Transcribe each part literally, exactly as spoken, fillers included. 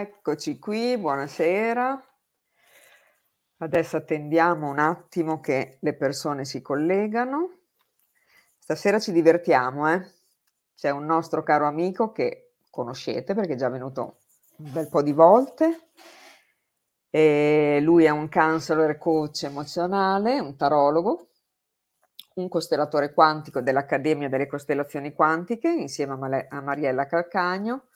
Eccoci qui, buonasera. Adesso attendiamo un attimo che le persone si collegano. Stasera ci divertiamo, eh? C'è un nostro caro amico che conoscete perché è già venuto un bel po' di volte. E lui è un counselor coach emozionale, un tarologo, un costellatore quantico dell'Accademia delle Costellazioni Quantiche insieme a, Male- a Mariella Calcagno.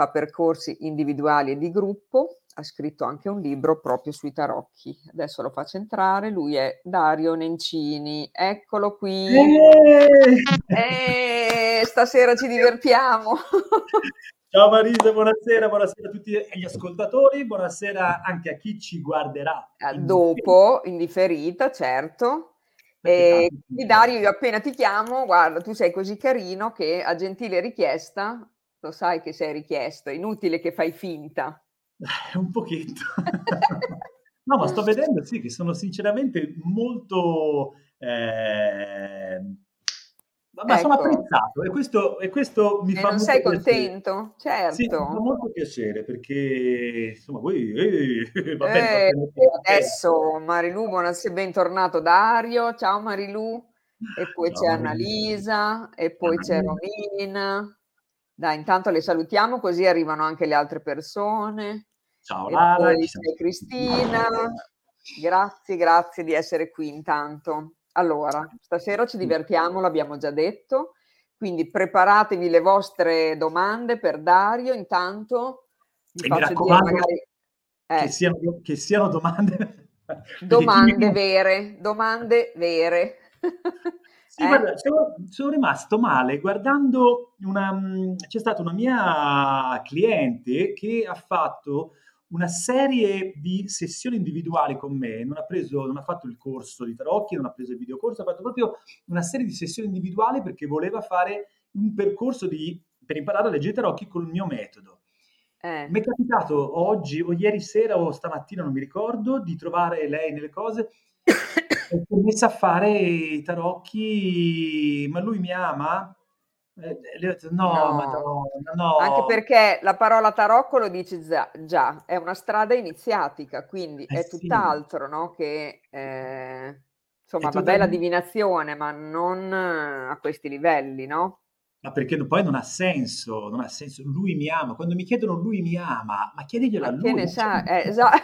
Fa percorsi individuali e di gruppo, ha scritto anche un libro proprio sui tarocchi. Adesso lo faccio entrare, lui è Dario Nencini, eccolo qui. Eh, stasera ci divertiamo. Ciao Marisa, buonasera, buonasera a tutti gli ascoltatori, buonasera anche a chi ci guarderà. In dopo, in differita, certo. E quindi Dario, io appena ti chiamo, guarda, tu sei così carino che a gentile richiesta... Lo sai che sei richiesto, è inutile che fai finta. Un pochetto. No, ma sto vedendo, sì, che sono sinceramente molto... Eh... Ma ecco. Sono apprezzato e questo, e questo mi e fa non molto sei piacere. Contento? Certo. Sì, mi fa molto piacere perché, insomma, voi... Eh, eh, va bene, eh, va bene. Adesso, Marilu, buonasera, bentornato Dario. Ciao Marilu. E poi Ciao, c'è Annalisa, e poi Anna. C'è Romina... Dai, intanto le salutiamo così arrivano anche le altre persone. Ciao Lara, ciao Cristina. Grazie, grazie di essere qui intanto. Allora, stasera ci divertiamo, l'abbiamo già detto, quindi preparatevi le vostre domande per Dario. Intanto vi faccio mi raccomando dire magari, eh, che, siano, che siano domande domande vere, domande vere. Sì, eh. guarda, sono, sono rimasto male guardando una... C'è stata una mia cliente che ha fatto una serie di sessioni individuali con me, non ha preso, non ha fatto il corso di tarocchi, non ha preso il videocorso, ha fatto proprio una serie di sessioni individuali perché voleva fare un percorso di, per imparare a leggere tarocchi col mio metodo. Eh. Mi è capitato oggi o ieri sera o stamattina, non mi ricordo, di trovare lei nelle cose... Ho cominciato a fare i tarocchi, ma lui mi ama? Eh, le ho detto, no, no. Madonna, no. Anche perché la parola tarocco lo dice già, già è una strada iniziatica, quindi eh è sì. tutt'altro, no? Che eh, insomma, è vabbè, la divinazione, ma non a questi livelli, no? Ma perché poi non ha senso, non ha senso. Lui mi ama. Quando mi chiedono lui mi ama, ma chiediglielo a lui. Che ne sa? Eh, esatto.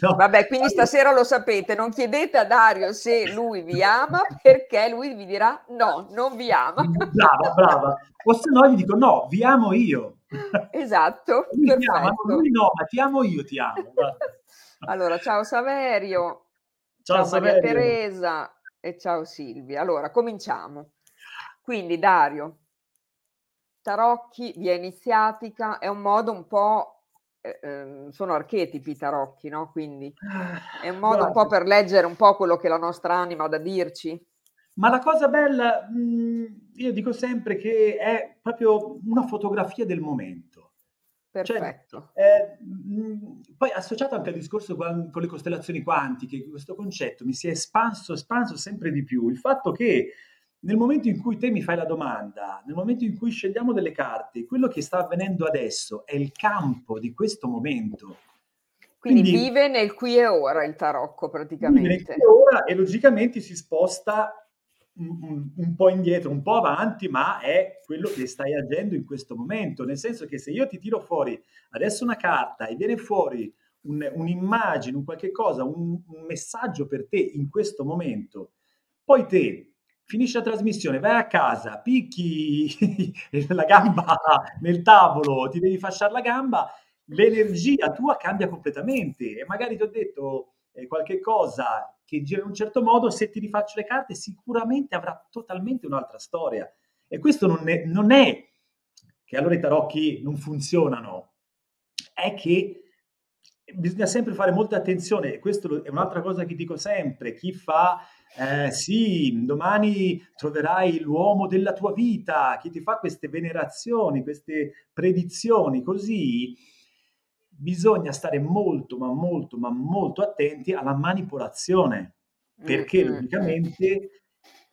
No. Vabbè, quindi stasera lo sapete, non chiedete a Dario se lui vi ama perché lui vi dirà no, non vi ama. Brava, brava. O se no gli dico no, vi amo io. Esatto, lui perfetto. Ama, lui no, ma ti amo io, ti amo. Allora, ciao Saverio, ciao, ciao Saverio. Maria Teresa e ciao Silvia. Allora, cominciamo. Quindi Dario, tarocchi, via iniziatica, è un modo un po'... sono archetipi i tarocchi, no? Quindi è un modo Guarda. un po' per leggere un po' quello che la nostra anima ha da dirci. Ma la cosa bella, io dico sempre che è proprio una fotografia del momento. Perfetto. Cioè, eh, poi associato anche al discorso con le costellazioni quantiche, questo concetto mi si è espanso, espanso sempre di più. Il fatto che nel momento in cui te mi fai la domanda, nel momento in cui scegliamo delle carte, quello che sta avvenendo adesso è il campo di questo momento. Quindi, Quindi vive nel qui e ora il tarocco praticamente. Nel qui e ora e logicamente si sposta un, un, un po' indietro, un po' avanti, ma è quello che stai agendo in questo momento. Nel senso che se io ti tiro fuori adesso una carta e viene fuori un, un'immagine, un qualche cosa, un, un messaggio per te in questo momento, poi te... Finisce la trasmissione, vai a casa, picchi la gamba nel tavolo, ti devi fasciare la gamba, l'energia tua cambia completamente e magari ti ho detto eh, qualche cosa che gira in un certo modo, se ti rifaccio le carte sicuramente avrà totalmente un'altra storia. E questo non è, non è che allora i tarocchi non funzionano, è che bisogna sempre fare molta attenzione e questo è un'altra cosa che dico sempre, chi fa... Eh, sì, domani troverai l'uomo della tua vita, chi ti fa queste venerazioni, queste predizioni così, bisogna stare molto ma molto ma molto attenti alla manipolazione, perché mm-hmm. logicamente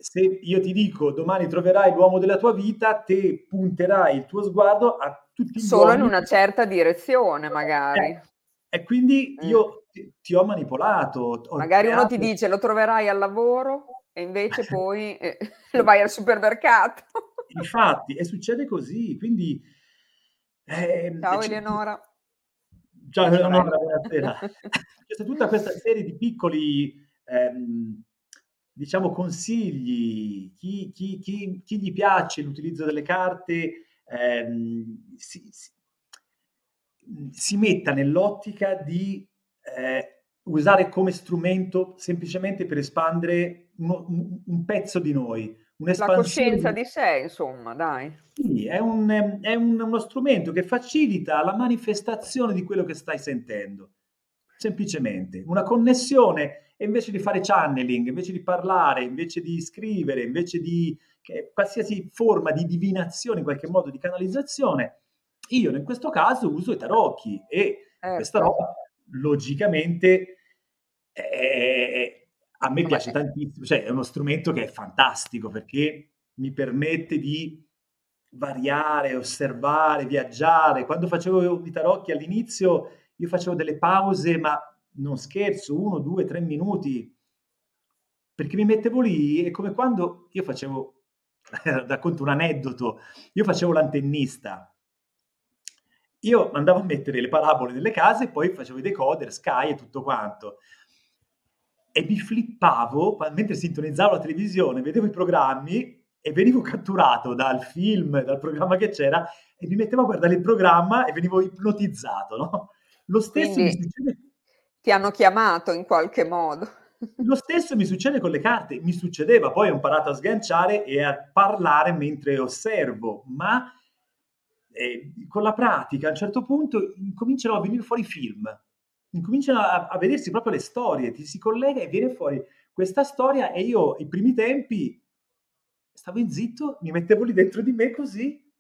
se io ti dico domani troverai l'uomo della tua vita, te punterai il tuo sguardo a tutti i solo uomini. In una certa direzione magari. Eh, e quindi mm. io ti, ti ho manipolato. Ho magari creato... uno ti dice lo troverai al lavoro e invece poi eh, lo vai al supermercato. Infatti, e succede così, quindi... Eh, ciao Eleonora. Ciao Eleonora, buonasera. C'è tutta questa serie di piccoli... Ehm, diciamo consigli, chi, chi, chi, chi gli piace l'utilizzo delle carte ehm, si, si, si metta nell'ottica di eh, usare come strumento semplicemente per espandere uno, un, un pezzo di noi, la coscienza di sé, insomma, dai. Sì, è, un, è un, uno strumento che facilita la manifestazione di quello che stai sentendo, semplicemente una connessione. E invece di fare channeling, invece di parlare, invece di scrivere, invece di che, qualsiasi forma di divinazione, in qualche modo di canalizzazione, io in questo caso uso i tarocchi e eh, questa roba logicamente eh, a me piace tantissimo, cioè è uno strumento che è fantastico perché mi permette di variare, osservare, viaggiare. Quando facevo i tarocchi all'inizio io facevo delle pause, ma non scherzo, uno, due, tre minuti, perché mi mettevo lì. E come quando io facevo, racconto un aneddoto, io facevo l'antennista, io andavo a mettere le parabole nelle case e poi facevo i decoder, Sky e tutto quanto, e mi flippavo mentre sintonizzavo la televisione, vedevo i programmi e venivo catturato dal film, dal programma che c'era, e mi mettevo a guardare il programma e venivo ipnotizzato, no? Lo stesso Quindi... mi succede. Ti hanno chiamato in qualche modo. Lo stesso mi succede con le carte, mi succedeva, poi ho imparato a sganciare e a parlare mentre osservo, ma eh, con la pratica a un certo punto incominciano a venire fuori i film, incominciano a, a vedersi proprio le storie, ti si collega e viene fuori questa storia. E io i primi tempi stavo in zitto, mi mettevo lì dentro di me così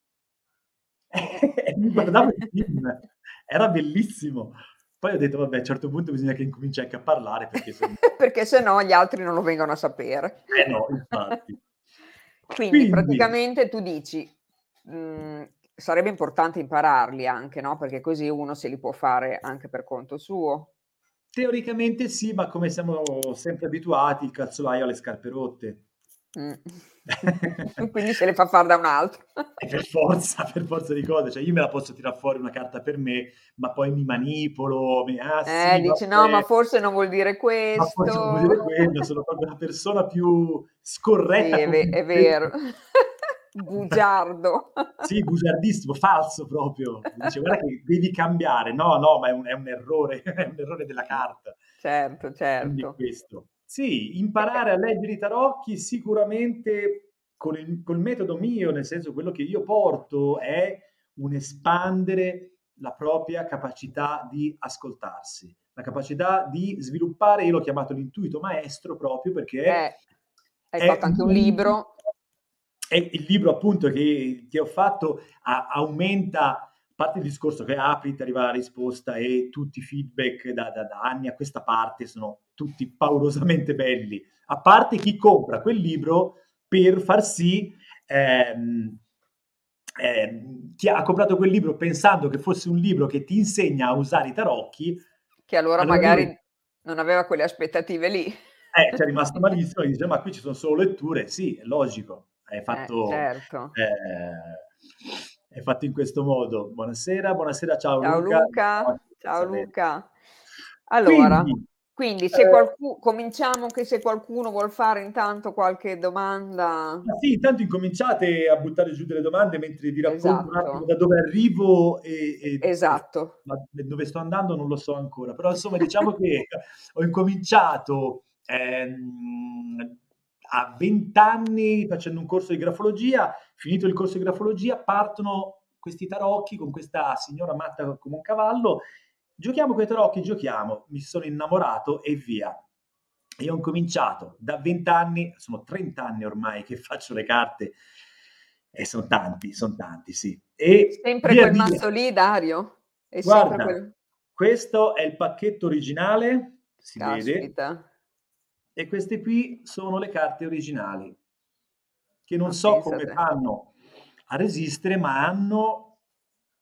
e mi guardavo il film, era bellissimo. Poi ho detto, vabbè, a un certo punto bisogna che incominci anche a parlare, perché se no, perché se no gli altri non lo vengono a sapere. Eh no, infatti. Quindi, Quindi praticamente tu dici, mh, sarebbe importante impararli anche, no? Perché così uno se li può fare anche per conto suo. Teoricamente sì, ma come siamo sempre abituati, il calzolaio ha le scarpe rotte. Mm. Quindi se le fa fare da un altro e per forza, per forza di cose, cioè io me la posso tirare fuori una carta per me, ma poi mi manipolo, mi, ah, eh, sì, dici vabbè, no, ma forse non vuol dire questo, ma forse non vuol dire quello, sono proprio la persona più scorretta. Sì, è, ve- è vero bugiardo. Sì, bugiardissimo, falso proprio. Dice, guarda che devi cambiare, no no, ma è un, è un errore è un errore della carta. Certo, certo. Quindi questo. Sì, imparare a leggere i tarocchi sicuramente con il, col metodo mio, nel senso quello che io porto è un espandere la propria capacità di ascoltarsi, la capacità di sviluppare, io l'ho chiamato l'intuito maestro proprio perché... Eh, hai fatto anche un libro. È il libro appunto che, che ho fatto a, aumenta... parte il discorso che apri, ti arriva la risposta e tutti i feedback da, da, da anni a questa parte sono tutti paurosamente belli, a parte chi compra quel libro per far sì ehm, ehm, chi ha comprato quel libro pensando che fosse un libro che ti insegna a usare i tarocchi, che allora, allora magari lui... non aveva quelle aspettative lì, eh, c'è rimasto malissimo e dice ma qui ci sono solo letture. Sì, è logico, hai fatto eh, certo. eh... è fatto in questo modo. Buonasera, buonasera, ciao, ciao Luca. Luca. Ciao Luca. Allora, quindi, quindi se eh, qualcuno, cominciamo che se qualcuno vuol fare intanto qualche domanda. Sì, intanto incominciate a buttare giù delle domande mentre vi racconto esatto. un attimo da dove arrivo e, e esatto. dove sto andando non lo so ancora, però insomma diciamo che ho incominciato ehm, a vent'anni facendo un corso di grafologia. Finito il corso di grafologia partono questi tarocchi con questa signora matta come un cavallo, giochiamo con i tarocchi, giochiamo, mi sono innamorato e via. E ho incominciato da vent'anni, sono trent'anni ormai che faccio le carte e sono tanti, sono tanti, sì. E sempre quel via. mazzo lì, Dario? È Guarda, sempre quel... questo è il pacchetto originale, si Caspita. vede. E queste qui sono le carte originali. che non ma so come te. fanno a resistere, ma hanno...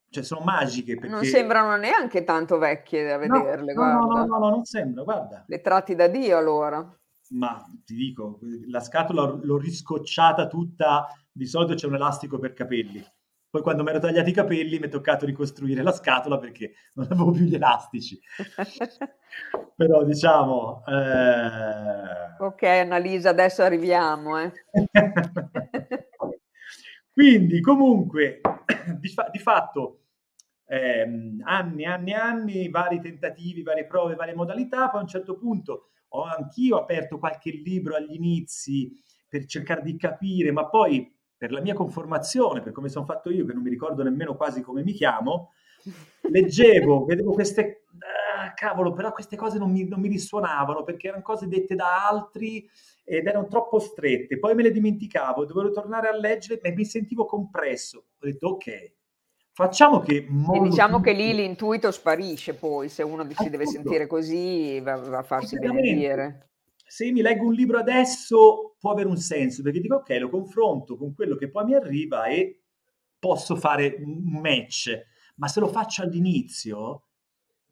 Cioè sono magiche perché... Non sembrano neanche tanto vecchie da vederle, no, no, guarda. No, no, no, non sembra, guarda. Le tratti da Dio, allora. Ma ti dico, la scatola l'ho riscocciata tutta, di solito c'è un elastico per capelli. Poi quando mi ero tagliati i capelli mi è toccato ricostruire la scatola perché non avevo più gli elastici. Però diciamo... Eh... Ok, Annalisa, adesso arriviamo, eh. Quindi comunque, di, fa- di fatto... Eh, anni, anni, anni, vari tentativi, varie prove, varie modalità. Poi a un certo punto ho anch'io aperto qualche libro agli inizi per cercare di capire, ma poi per la mia conformazione, per come sono fatto io, che non mi ricordo nemmeno quasi come mi chiamo, leggevo, vedevo queste, ah, cavolo, però queste cose non mi, non mi risuonavano perché erano cose dette da altri ed erano troppo strette. Poi me le dimenticavo, dovevo tornare a leggere e mi sentivo compresso. Ho detto ok. Facciamo che... E diciamo che lì l'intuito sparisce poi, se uno si deve sentire così va, va a farsi benedire. Se mi leggo un libro adesso può avere un senso, perché dico ok, lo confronto con quello che poi mi arriva e posso fare un match, ma se lo faccio all'inizio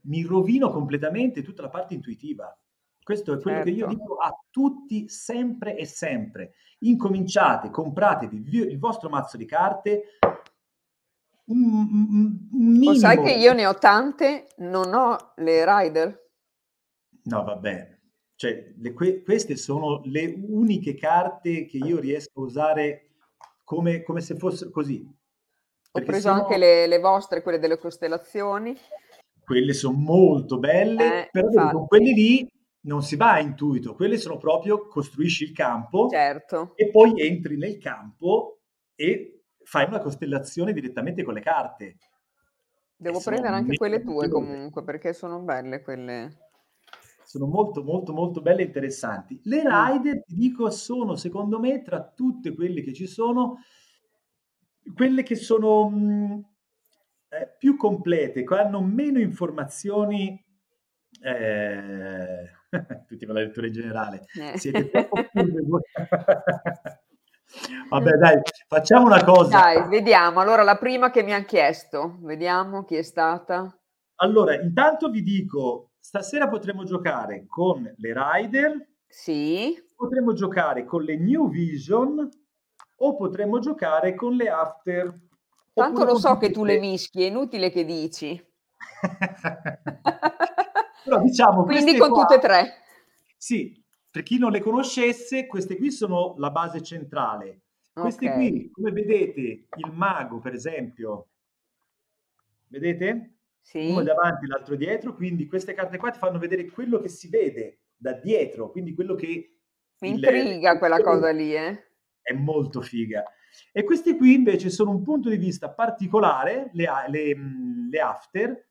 mi rovino completamente tutta la parte intuitiva. Questo è quello certo. che io dico a tutti sempre e sempre. Incominciate, compratevi il vostro mazzo di carte... Un, un o sai che io ne ho tante, non ho le Rider. No, vabbè, cioè, le, que, queste sono le uniche carte che io riesco a usare come, come se fossero così. Ho preso sono... anche le, le vostre, quelle delle costellazioni. Quelle sono molto belle, eh, però infatti. Con quelle lì non si va a intuito, quelle sono proprio costruisci il campo, certo. E poi entri nel campo e... fai una costellazione direttamente con le carte. Devo prendere anche quelle tue comunque, perché sono belle quelle. Sono molto, molto, molto belle e interessanti. Le Rider, ti dico, sono, secondo me, tra tutte quelle che ci sono, quelle che sono mh, eh, più complete, che hanno meno informazioni... Eh... Tutti per la lettura in generale. Eh. Siete troppo più... Vabbè, dai, facciamo una cosa. Dai, vediamo. Allora, la prima che mi hanno chiesto, vediamo chi è stata. Allora, intanto vi dico, stasera potremo giocare con le Rider. Sì. Potremmo giocare con le New Vision o potremmo giocare con le After. Tanto lo so che tu le mischi, è inutile che dici. Però diciamo quindi con qua, tutte e tre. Sì. Per chi non le conoscesse, queste qui sono la base centrale. Queste okay. qui, come vedete, il mago, per esempio, vedete? Sì. Uno davanti, l'altro dietro, quindi queste carte qua ti fanno vedere quello che si vede da dietro, quindi quello che... Mi intriga il, quella cosa lì, eh? È molto figa. E queste qui invece sono un punto di vista particolare, le, le, le After,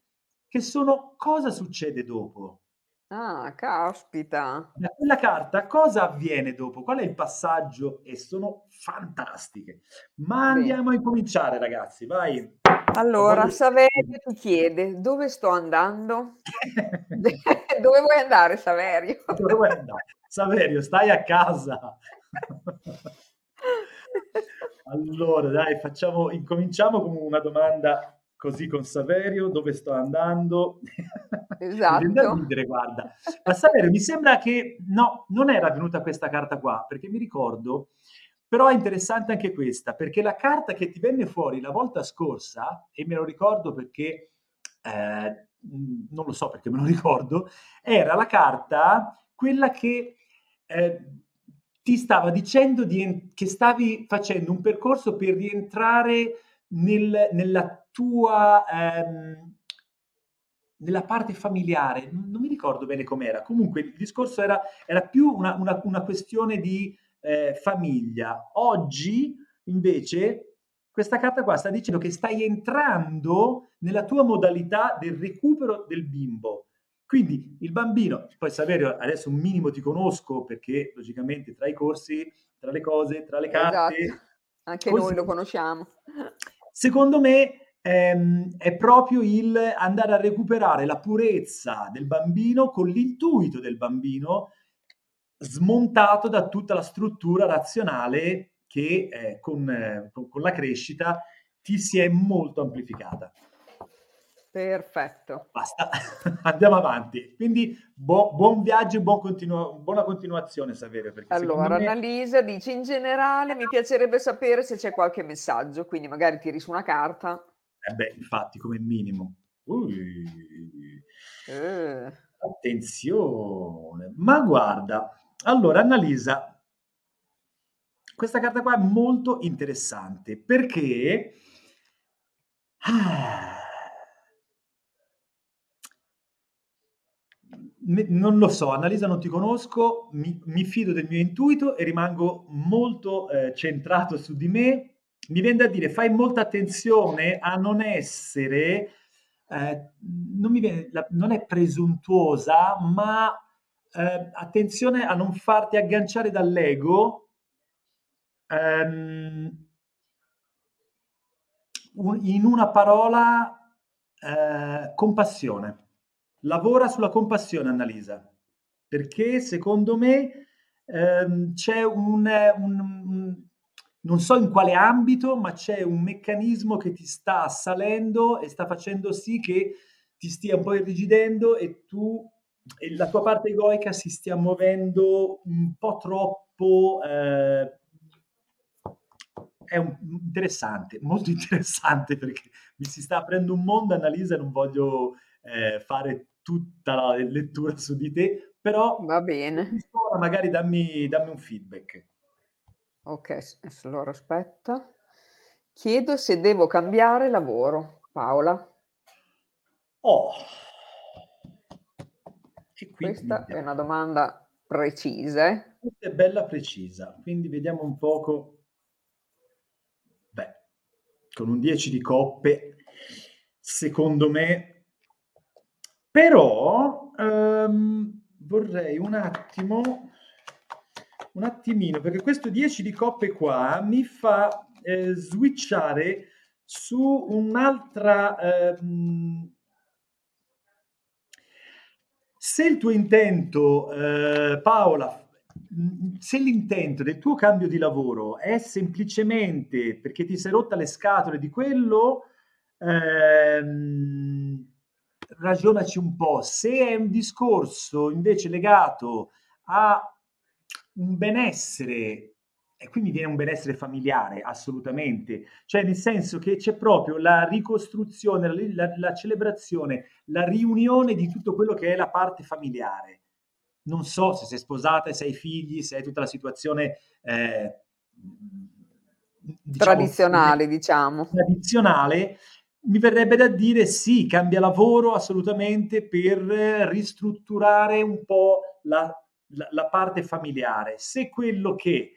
che sono cosa succede dopo. Ah, caspita! Da quella carta cosa avviene dopo? Qual è il passaggio? E sono fantastiche. Ma sì. Andiamo a incominciare, ragazzi, vai! Allora, voglio... Saverio ti chiede, dove sto andando? Dove vuoi andare, Saverio? Dove vuoi andare? Saverio, stai a casa! Allora, dai, facciamo, incominciamo con una domanda... Così con Saverio, dove sto andando? Esatto. Mi viene a ridere, guarda. Ma Saverio, mi sembra che no, non era venuta questa carta qua, perché mi ricordo, però è interessante anche questa, perché la carta che ti venne fuori la volta scorsa, e me lo ricordo perché, eh, non lo so perché me lo ricordo, era la carta, quella che eh, ti stava dicendo di, che stavi facendo un percorso per rientrare nel, nella tua ehm, nella parte familiare, non mi ricordo bene com'era, comunque il discorso era, era più una, una, una questione di eh, famiglia. Oggi invece questa carta qua sta dicendo che stai entrando nella tua modalità del recupero del bimbo, quindi il bambino, poi Saverio adesso un minimo ti conosco perché logicamente tra i corsi, tra le cose, tra le carte, esatto. Anche così. Noi lo conosciamo. Secondo me ehm, è proprio il andare a recuperare la purezza del bambino con l'intuito del bambino smontato da tutta la struttura razionale che che eh, con, eh, con la crescita ti si è molto amplificata. Perfetto. Basta, andiamo avanti. Quindi bo- buon viaggio, buon continu- buona continuazione, Saverio. Perché allora, me... Annalisa dice, in generale mi piacerebbe sapere se c'è qualche messaggio, quindi magari tiri su una carta. Eh beh, infatti, come minimo. Ui. Eh. Attenzione. Ma guarda, allora, Annalisa, questa carta qua è molto interessante perché... Ah. Non lo so, Annalisa, non ti conosco, mi, mi fido del mio intuito e rimango molto eh, centrato su di me. Mi viene da dire, fai molta attenzione a non essere, eh, non, mi viene, la, non è presuntuosa, ma eh, attenzione a non farti agganciare dall'ego ehm, un, in una parola, eh, compassione. Lavora sulla compassione, Annalisa, perché secondo me ehm, c'è un, un, un, non so in quale ambito, ma c'è un meccanismo che ti sta assalendo e sta facendo sì che ti stia un po' irrigidendo e tu e la tua parte egoica si stia muovendo un po' troppo. Eh, è un, interessante, molto interessante, perché mi si sta aprendo un mondo, Annalisa, non voglio... Eh, fare tutta la lettura su di te, però va bene, magari dammi, dammi un feedback. Ok, allora aspetta, chiedo se devo cambiare lavoro, Paola. Oh, e questa è una domanda precisa, eh? Questa è bella precisa, quindi vediamo un poco. Beh, con un dieci di coppe secondo me. Però ehm, vorrei un attimo, un attimino, perché questo dieci di coppe qua mi fa eh, switchare su un'altra... Ehm, se il tuo intento, eh, Paola, se l'intento del tuo cambio di lavoro è semplicemente perché ti sei rotta le scatole di quello... Ehm, ragionaci un po'. Se è un discorso invece legato a un benessere, e quindi viene un benessere familiare, assolutamente, cioè nel senso che c'è proprio la ricostruzione, la, la celebrazione, la riunione di tutto quello che è la parte familiare. Non so se sei sposata, se hai figli, se hai tutta la situazione eh, diciamo, tradizionale, diciamo. Tradizionale. Mi verrebbe da dire sì, cambia lavoro assolutamente per ristrutturare un po' la, la, la parte familiare. Se quello che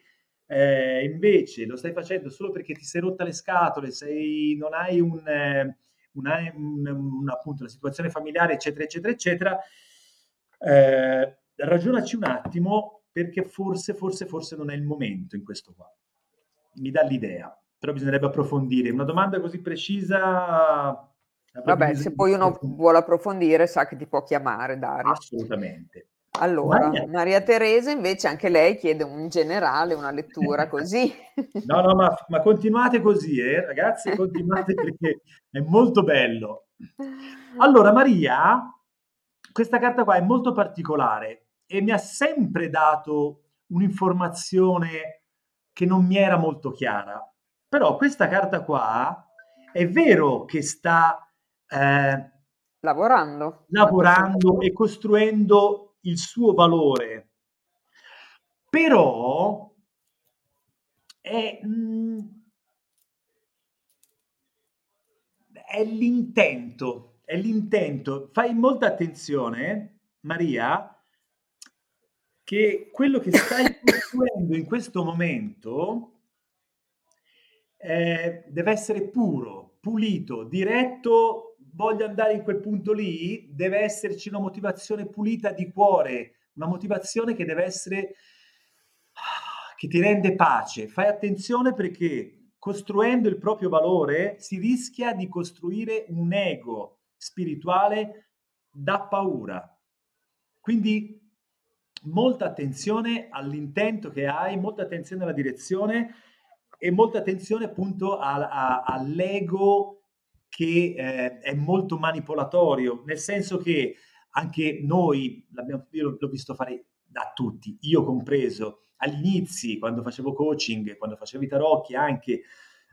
eh, invece lo stai facendo solo perché ti sei rotta le scatole, sei, non hai un, eh, una, un, un appunto la situazione familiare, eccetera, eccetera, eccetera, eh, ragionaci un attimo, perché forse, forse, forse non è il momento in questo qua. Mi dà l'idea. Però bisognerebbe approfondire. Una domanda così precisa... Vabbè, se poi uno vuole approfondire sa che ti può chiamare, Dario. Assolutamente. Allora, Maria, Maria Teresa invece anche lei chiede un generale, una lettura così. No, no, ma, ma continuate così, eh, ragazzi, continuate perché è molto bello. Allora, Maria, questa carta qua è molto particolare e mi ha sempre dato un'informazione che non mi era molto chiara. Però questa carta qua è vero che sta eh, lavorando, lavorando e costruendo il suo valore, però è, mh, è l'intento, è l'intento. Fai molta attenzione, Maria, che quello che stai costruendo in questo momento... Eh, deve essere puro, pulito, diretto. Voglio andare in quel punto lì, deve esserci una motivazione pulita di cuore, una motivazione che deve essere ah, che ti rende pace. Fai attenzione perché costruendo il proprio valore si rischia di costruire un ego spirituale da paura. Quindi molta attenzione all'intento che hai, molta attenzione alla direzione. e molta attenzione appunto a, a, all'ego che eh, è molto manipolatorio, nel senso che anche noi, io l'ho visto fare da tutti, io compreso, agli inizi, quando facevo coaching, quando facevo i tarocchi anche,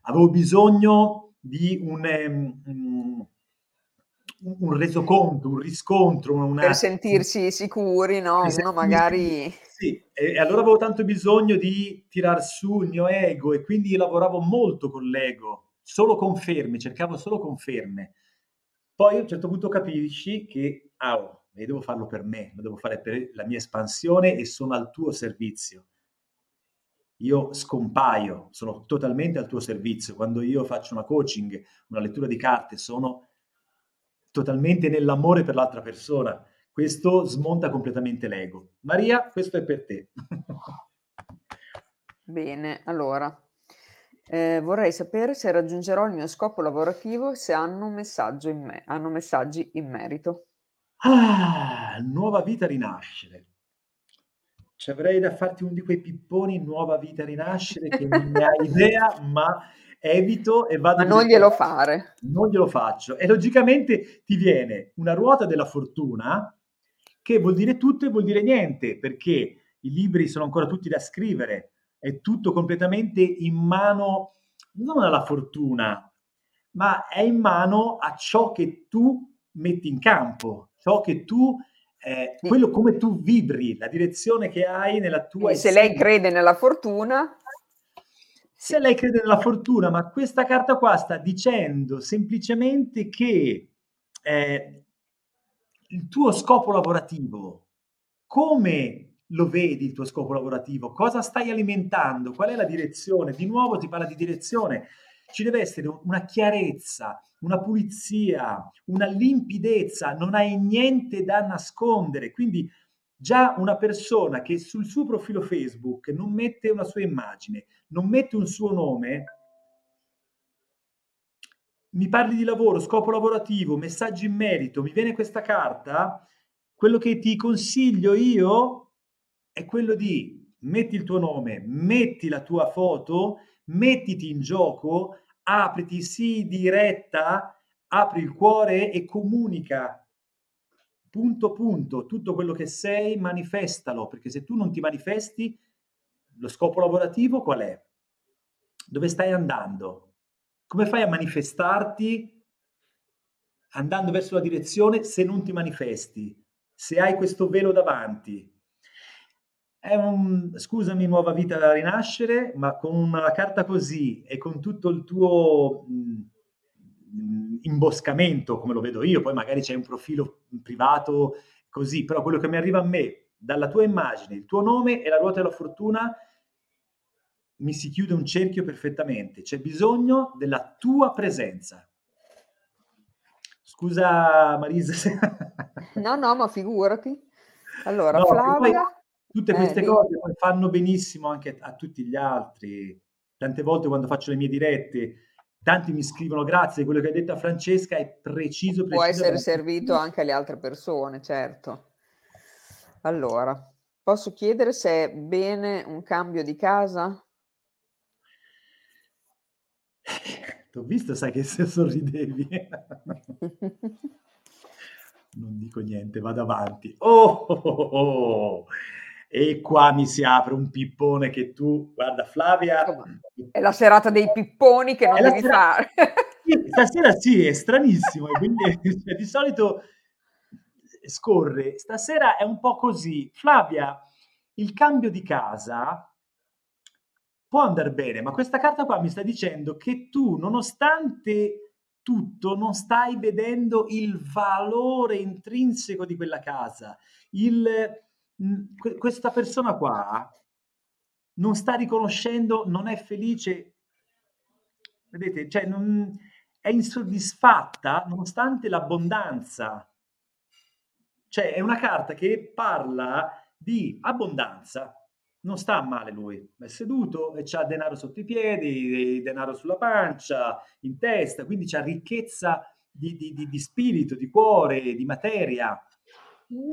avevo bisogno di un, um, un resoconto, un riscontro. Una... Per sentirsi sicuri, no? Per Uno magari... Sì, e allora avevo tanto bisogno di tirar su il mio ego e quindi lavoravo molto con l'ego, solo conferme, cercavo solo conferme. Poi a un certo punto capisci che, ah, e devo farlo per me, lo devo fare per la mia espansione e sono al tuo servizio. Io scompaio, sono totalmente al tuo servizio. Quando io faccio una coaching, una lettura di carte, sono totalmente nell'amore per l'altra persona. Questo smonta completamente l'ego. Maria, questo è per te. Bene, allora. Eh, vorrei sapere se raggiungerò il mio scopo lavorativo, se hanno un messaggio in me, hanno messaggi in merito. Ah, nuova vita rinascere. Ci avrei da farti uno di quei pipponi, nuova vita rinascere, che non ne hai idea, ma evito e vado... Ma non glielo a... fare. Non glielo faccio. E logicamente ti viene una ruota della fortuna che vuol dire tutto e vuol dire niente, perché i libri sono ancora tutti da scrivere, è tutto completamente in mano, non alla fortuna, ma è in mano a ciò che tu metti in campo. Ciò che tu, eh, quello come tu vibri, la direzione che hai nella tua... E se lei crede nella fortuna... Se lei crede nella fortuna, ma questa carta qua sta dicendo semplicemente che eh, il tuo scopo lavorativo, come lo vedi il tuo scopo lavorativo? Cosa stai alimentando? Qual è la direzione? Di nuovo ti parla di direzione. Ci deve essere una chiarezza, una pulizia, una limpidezza, non hai niente da nascondere. Quindi già una persona che sul suo profilo Facebook non mette una sua immagine, non mette un suo nome, mi parli di lavoro, scopo lavorativo, messaggi in merito, mi viene questa carta, quello che ti consiglio io è quello di metti il tuo nome, metti la tua foto, mettiti in gioco, apriti, sii diretta, apri il cuore e comunica punto punto tutto quello che sei, manifestalo, perché se tu non ti manifesti, lo scopo lavorativo qual è? Dove stai andando? Come fai a manifestarti andando verso la direzione se non ti manifesti? Se hai questo velo davanti? È un, scusami, nuova vita da rinascere, ma con una carta così e con tutto il tuo mh, imboscamento, come lo vedo io, poi magari c'è un profilo privato così, però quello che mi arriva a me, dalla tua immagine, il tuo nome e la ruota della fortuna, mi si chiude un cerchio perfettamente. C'è bisogno della tua presenza. Scusa Marisa. Se... No, no, ma figurati. Allora, no, Flavia... Tutte queste eh, cose fanno benissimo anche a, a tutti gli altri. Tante volte quando faccio le mie dirette, tanti mi scrivono grazie, quello che hai detto a Francesca è preciso. preciso Può essere servito anche alle altre persone, certo. Allora, posso chiedere se è bene un cambio di casa? T'ho visto, sai che se sorridevi. Non dico niente, vado avanti. Oh! oh, oh, oh. E qua mi si apre un pippone che tu, guarda Flavia... È la serata dei pipponi che non devi serata... fare. Sì, stasera sì, è stranissimo, quindi di solito scorre. Stasera è un po' così. Flavia, il cambio di casa può andare bene, ma questa carta qua mi sta dicendo che tu, nonostante tutto, non stai vedendo il valore intrinseco di quella casa, il... Questa persona qua non sta riconoscendo, non è felice, vedete, cioè non, è insoddisfatta nonostante l'abbondanza. Cioè è una carta che parla di abbondanza, non sta male lui, è seduto e c'ha denaro sotto i piedi, denaro sulla pancia, in testa, quindi c'ha ricchezza di, di, di, di spirito, di cuore, di materia,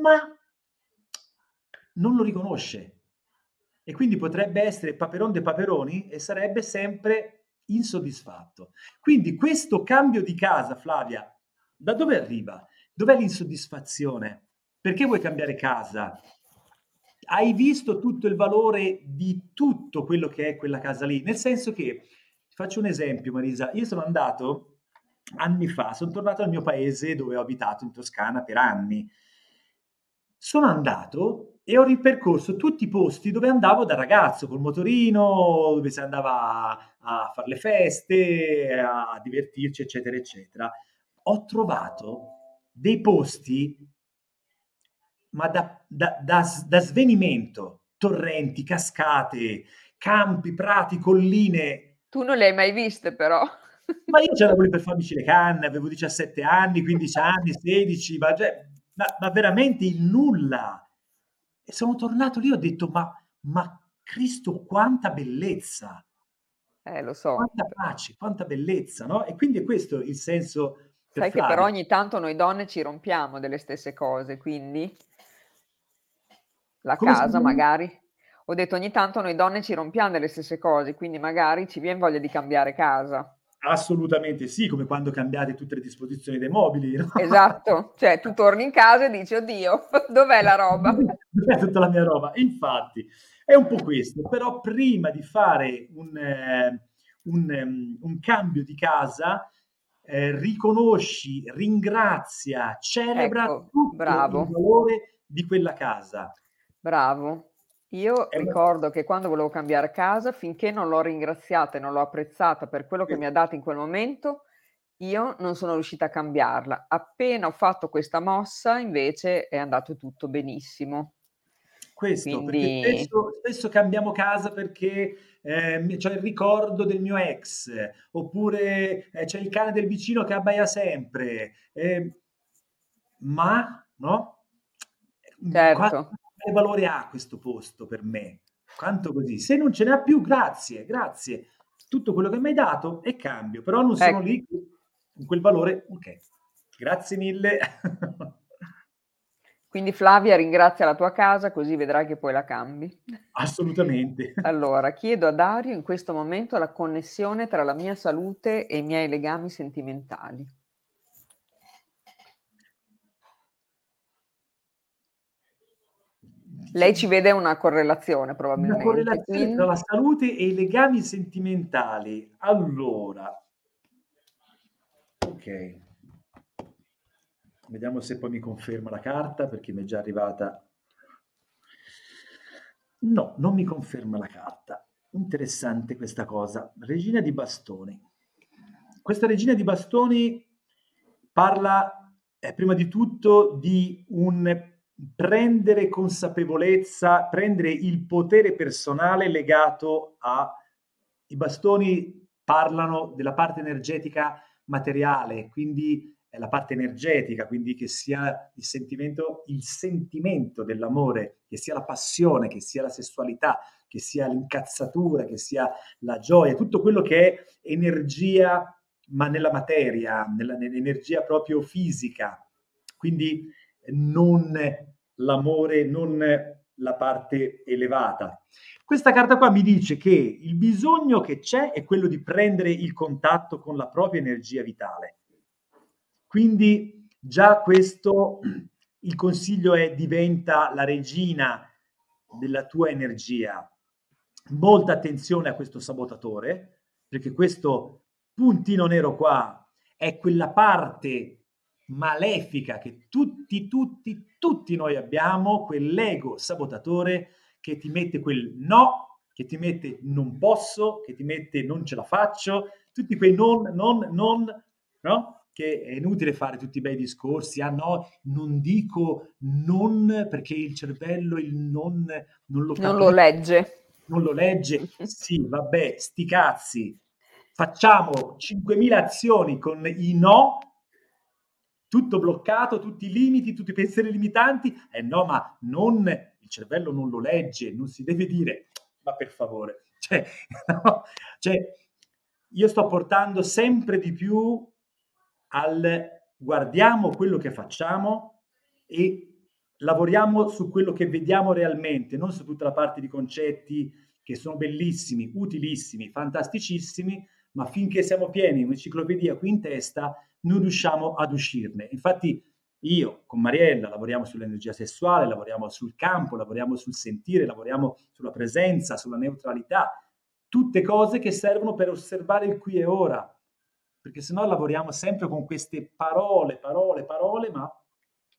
ma non lo riconosce, e quindi potrebbe essere Paperon de Paperoni e sarebbe sempre insoddisfatto. Quindi questo cambio di casa, Flavia, da dove arriva? Dov'è l'insoddisfazione? Perché vuoi cambiare casa? Hai visto tutto il valore di tutto quello che è quella casa lì? Nel senso che, ti faccio un esempio, Marisa, io sono andato anni fa, sono tornato al mio paese dove ho abitato in Toscana per anni. Sono andato e ho ripercorso tutti i posti dove andavo da ragazzo, col motorino, dove si andava a fare le feste, a divertirci, eccetera, eccetera. Ho trovato dei posti, ma da, da, da, da svenimento, torrenti, cascate, campi, prati, colline. Tu non le hai mai viste però. Ma io c'era lì per farmici le canne, avevo diciassette anni, quindici anni, sedici, ma, cioè, ma, ma veramente il nulla. E sono tornato lì e ho detto, ma, ma Cristo, quanta bellezza. Eh, lo so. Quanta pace, quanta bellezza, no? E quindi è questo il senso. Per Sai Flavia. Che però ogni tanto noi donne ci rompiamo delle stesse cose, quindi... la Come casa magari, ho detto ogni tanto noi donne ci rompiamo delle stesse cose, quindi magari ci viene voglia di cambiare casa. Assolutamente sì, come quando cambiate tutte le disposizioni dei mobili, no? Esatto, cioè tu torni in casa e dici oddio, dov'è la roba? Dov'è tutta la mia roba? Infatti, è un po' questo, però prima di fare un, eh, un, um, un cambio di casa, eh, riconosci, ringrazia, celebra ecco, tutto bravo. Il valore di quella casa. Bravo, io ricordo che quando volevo cambiare casa, finché non l'ho ringraziata e non l'ho apprezzata per quello che mi ha dato in quel momento, io non sono riuscita a cambiarla. Appena ho fatto questa mossa, invece, è andato tutto benissimo. Questo, quindi... perché spesso, spesso cambiamo casa perché eh, c'è il ricordo del mio ex, oppure eh, c'è il cane del vicino che abbaia sempre. Eh, ma, no? Certo. Quattro... Che valore ha questo posto per me? Quanto così? Se non ce n'ha più, grazie, grazie. Tutto quello che mi hai dato è cambio, però non sono ecco. lì con quel valore. Ok, grazie mille. Quindi Flavia, ringrazia la tua casa, così vedrai che poi la cambi. Assolutamente. Allora, chiedo a Dario in questo momento la connessione tra la mia salute e i miei legami sentimentali. Lei ci vede una correlazione probabilmente. Una correlazione quindi... tra la salute e i legami sentimentali. Allora, ok, vediamo se poi mi conferma la carta perché mi è già arrivata. No, non mi conferma la carta. Interessante questa cosa. Regina di bastoni. Questa regina di bastoni parla eh, prima di tutto di un... prendere consapevolezza, prendere il potere personale legato a... I bastoni parlano della parte energetica materiale, quindi è la parte energetica, quindi che sia il sentimento, il sentimento dell'amore, che sia la passione, che sia la sessualità, che sia l'incazzatura, che sia la gioia, tutto quello che è energia, ma nella materia, nella, nell'energia proprio fisica. Quindi non l'amore, non la parte elevata. Questa carta qua mi dice che il bisogno che c'è è quello di prendere il contatto con la propria energia vitale. Quindi già questo, il consiglio è: diventa la regina della tua energia. Molta attenzione a questo sabotatore, perché questo puntino nero qua è quella parte malefica che tutti, tutti, tutti noi abbiamo, quell'ego sabotatore che ti mette quel no, che ti mette non posso, che ti mette non ce la faccio, tutti quei non, non, non, no? Che è inutile fare tutti i bei discorsi, ah no, non dico non perché il cervello il non non lo, non lo legge. Non lo legge, sì, vabbè, sti cazzi, facciamo cinquemila azioni con i no, tutto bloccato, tutti i limiti, tutti i pensieri limitanti, eh no, ma non, il cervello non lo legge, non si deve dire, ma per favore, cioè, no, cioè io sto portando sempre di più al guardiamo quello che facciamo e lavoriamo su quello che vediamo realmente, non su tutta la parte di concetti che sono bellissimi, utilissimi, fantasticissimi, ma finché siamo pieni di un'enciclopedia qui in testa non riusciamo ad uscirne. Infatti io con Mariella lavoriamo sull'energia sessuale, lavoriamo sul campo, lavoriamo sul sentire, lavoriamo sulla presenza, sulla neutralità, tutte cose che servono per osservare il qui e ora, perché sennò lavoriamo sempre con queste parole, parole, parole, ma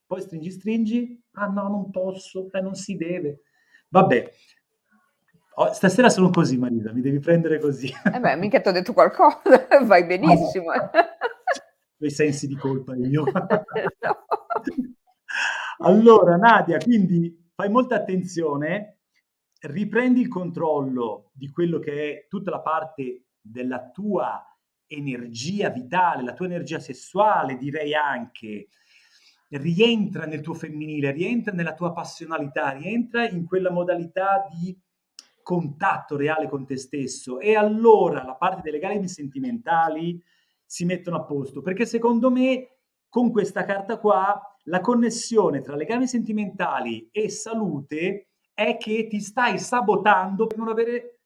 poi stringi, stringi, ah no, non posso, eh, non si deve. Vabbè, oh, stasera sono così, Marisa, mi devi prendere così. Eh beh, mica ti ho detto qualcosa, vai benissimo. No. Quei sensi di colpa io. No. Allora, Nadia, quindi fai molta attenzione, riprendi il controllo di quello che è tutta la parte della tua energia vitale, la tua energia sessuale, direi anche, rientra nel tuo femminile, rientra nella tua passionalità, rientra in quella modalità di contatto reale con te stesso, e allora la parte delle legami sentimentali si mettono a posto, perché secondo me con questa carta qua la connessione tra legami sentimentali e salute è che ti stai sabotando per non avere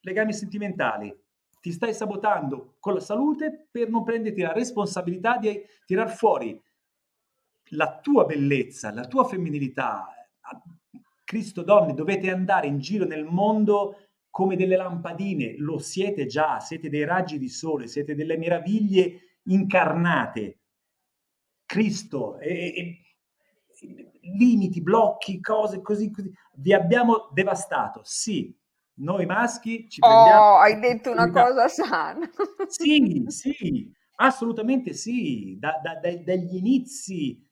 legami sentimentali. Ti stai sabotando con la salute per non prenderti la responsabilità di tirar fuori la tua bellezza, la tua femminilità. Cristo, donne, dovete andare in giro nel mondo come delle lampadine, lo siete già, siete dei raggi di sole, siete delle meraviglie incarnate. Cristo, e, e, limiti, blocchi, cose così, così. Vi abbiamo devastato, sì. Noi maschi ci prendiamo... Oh, hai detto una cosa sana. Sì, sì, assolutamente sì. Da, da, da, dagli inizi,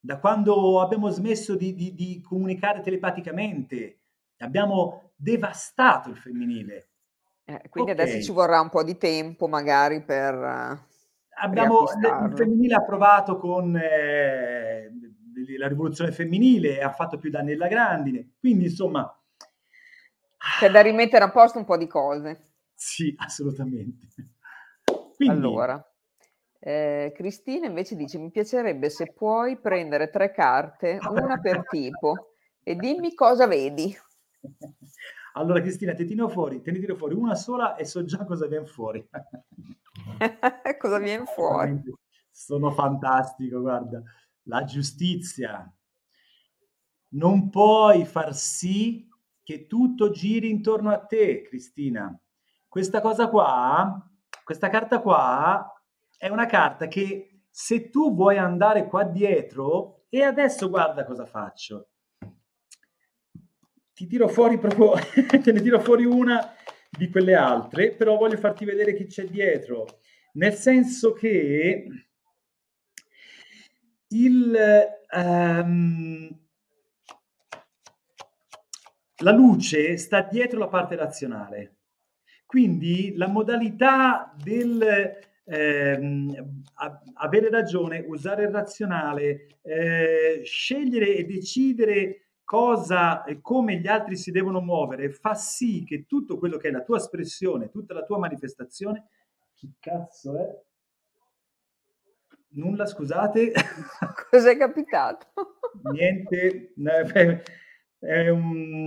da quando abbiamo smesso di, di, di comunicare telepaticamente, abbiamo devastato il femminile. Eh, quindi okay. Adesso ci vorrà un po' di tempo magari per abbiamo il femminile ha provato con eh, la rivoluzione femminile, ha fatto più danni della grandine. Quindi, insomma... C'è da rimettere a posto un po' di cose. Sì, assolutamente. Quindi... Allora, eh, Cristina invece dice, mi piacerebbe se puoi prendere tre carte, una per tipo, e dimmi cosa vedi. Allora Cristina, te tiro fuori, te ne tiro fuori una sola e so già cosa viene fuori. Cosa viene fuori? Sono fantastico, guarda. La giustizia. Non puoi far sì che tutto giri intorno a te, Cristina. Questa cosa qua, questa carta qua, è una carta che se tu vuoi andare qua dietro, e adesso guarda cosa faccio. Ti tiro fuori proprio, te ne tiro fuori una di quelle altre, però voglio farti vedere chi c'è dietro. Nel senso che il... Um, la luce sta dietro la parte razionale, quindi la modalità del ehm, a, avere ragione, usare il razionale, eh, scegliere e decidere cosa e come gli altri si devono muovere, fa sì che tutto quello che è la tua espressione, tutta la tua manifestazione, chi cazzo è? Nulla, scusate. Cos'è capitato? Niente, eh, eh, um...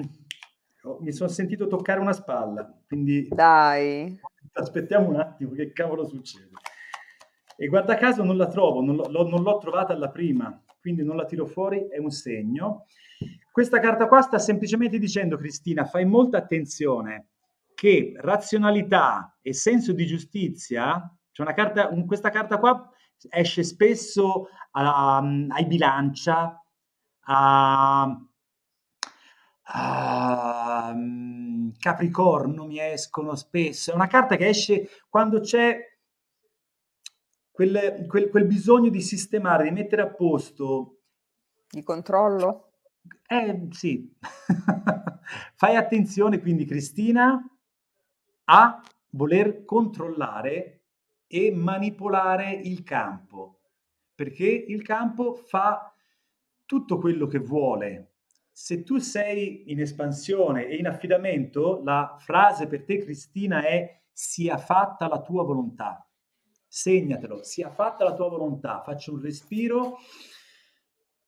mi sono sentito toccare una spalla, quindi dai, aspettiamo un attimo che cavolo succede, e guarda caso non la trovo, non, lo, non l'ho trovata alla prima, quindi non la tiro fuori, è un segno. Questa carta qua sta semplicemente dicendo, Cristina, fai molta attenzione che razionalità e senso di giustizia, cioè una carta, un, questa carta qua esce spesso a, um, ai bilancia, a Uh, Capricorno mi escono spesso, è una carta che esce quando c'è quel, quel, quel bisogno di sistemare, di mettere a posto, di controllo, eh sì. Fai attenzione quindi, Cristina, a voler controllare e manipolare il campo, perché il campo fa tutto quello che vuole. Se tu sei in espansione e in affidamento, la frase per te, Cristina, è sia fatta la tua volontà. Segnatelo, sia fatta la tua volontà. Faccio un respiro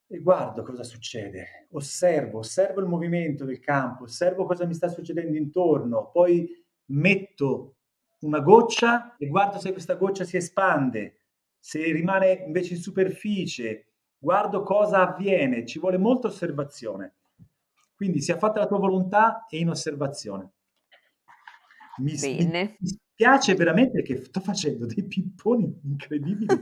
e guardo cosa succede, osservo, osservo il movimento del campo, osservo cosa mi sta succedendo intorno, poi metto una goccia e guardo se questa goccia si espande, se rimane invece in superficie, guardo cosa avviene, ci vuole molta osservazione. Quindi sia fatta la tua volontà e in osservazione. Mi, Bene. mi spiace veramente che sto facendo dei pipponi incredibili,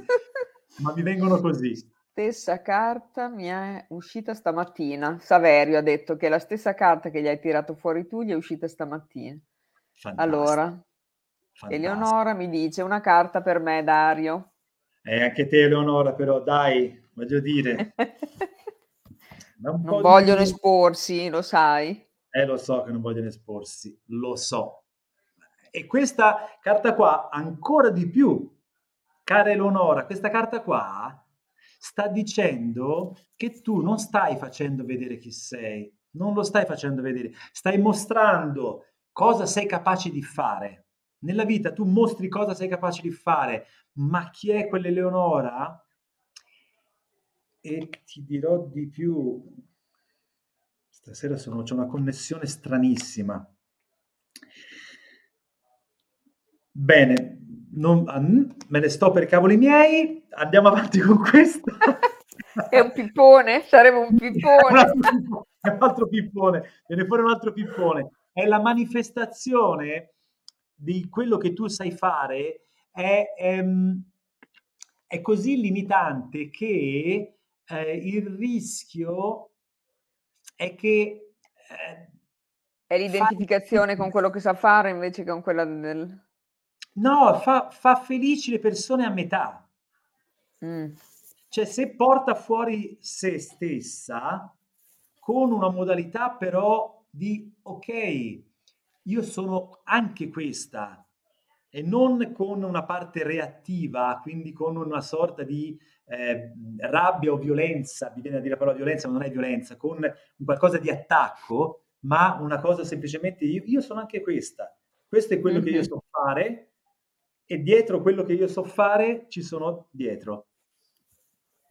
ma mi vengono così. Stessa carta mi è uscita stamattina. Saverio ha detto che la stessa carta che gli hai tirato fuori tu gli è uscita stamattina. Fantastico. Allora, Fantastico. Eleonora mi dice una carta per me, Dario. E eh, anche te, Eleonora, però dai, voglio dire. Non vogliono di... esporsi, lo sai. Eh, lo so che non vogliono esporsi, lo so. E questa carta qua, ancora di più, cara Eleonora, questa carta qua sta dicendo che tu non stai facendo vedere chi sei, non lo stai facendo vedere, stai mostrando cosa sei capace di fare. Nella vita tu mostri cosa sei capace di fare, ma chi è quell'Eleonora? E ti dirò di più, stasera sono, c'è una connessione stranissima. Bene, non, me ne sto per cavoli miei, andiamo avanti con questo. È un pippone, saremo un pippone. È un altro pippone, viene fuori un altro pippone. È la manifestazione di quello che tu sai fare, è, è, è così limitante che eh, il rischio è che... Eh, è l'identificazione fa... con quello che sa fare invece che con quella del... No, fa, fa felici le persone a metà. Mm. Cioè, se porta fuori se stessa con una modalità però di ok, io sono anche questa, e non con una parte reattiva, quindi con una sorta di eh, rabbia o violenza, mi viene a dire la parola violenza, ma non è violenza, con qualcosa di attacco, ma una cosa semplicemente io, io sono anche questa. Questo è quello mm-hmm. che io so fare. E dietro quello che io so fare ci sono dietro.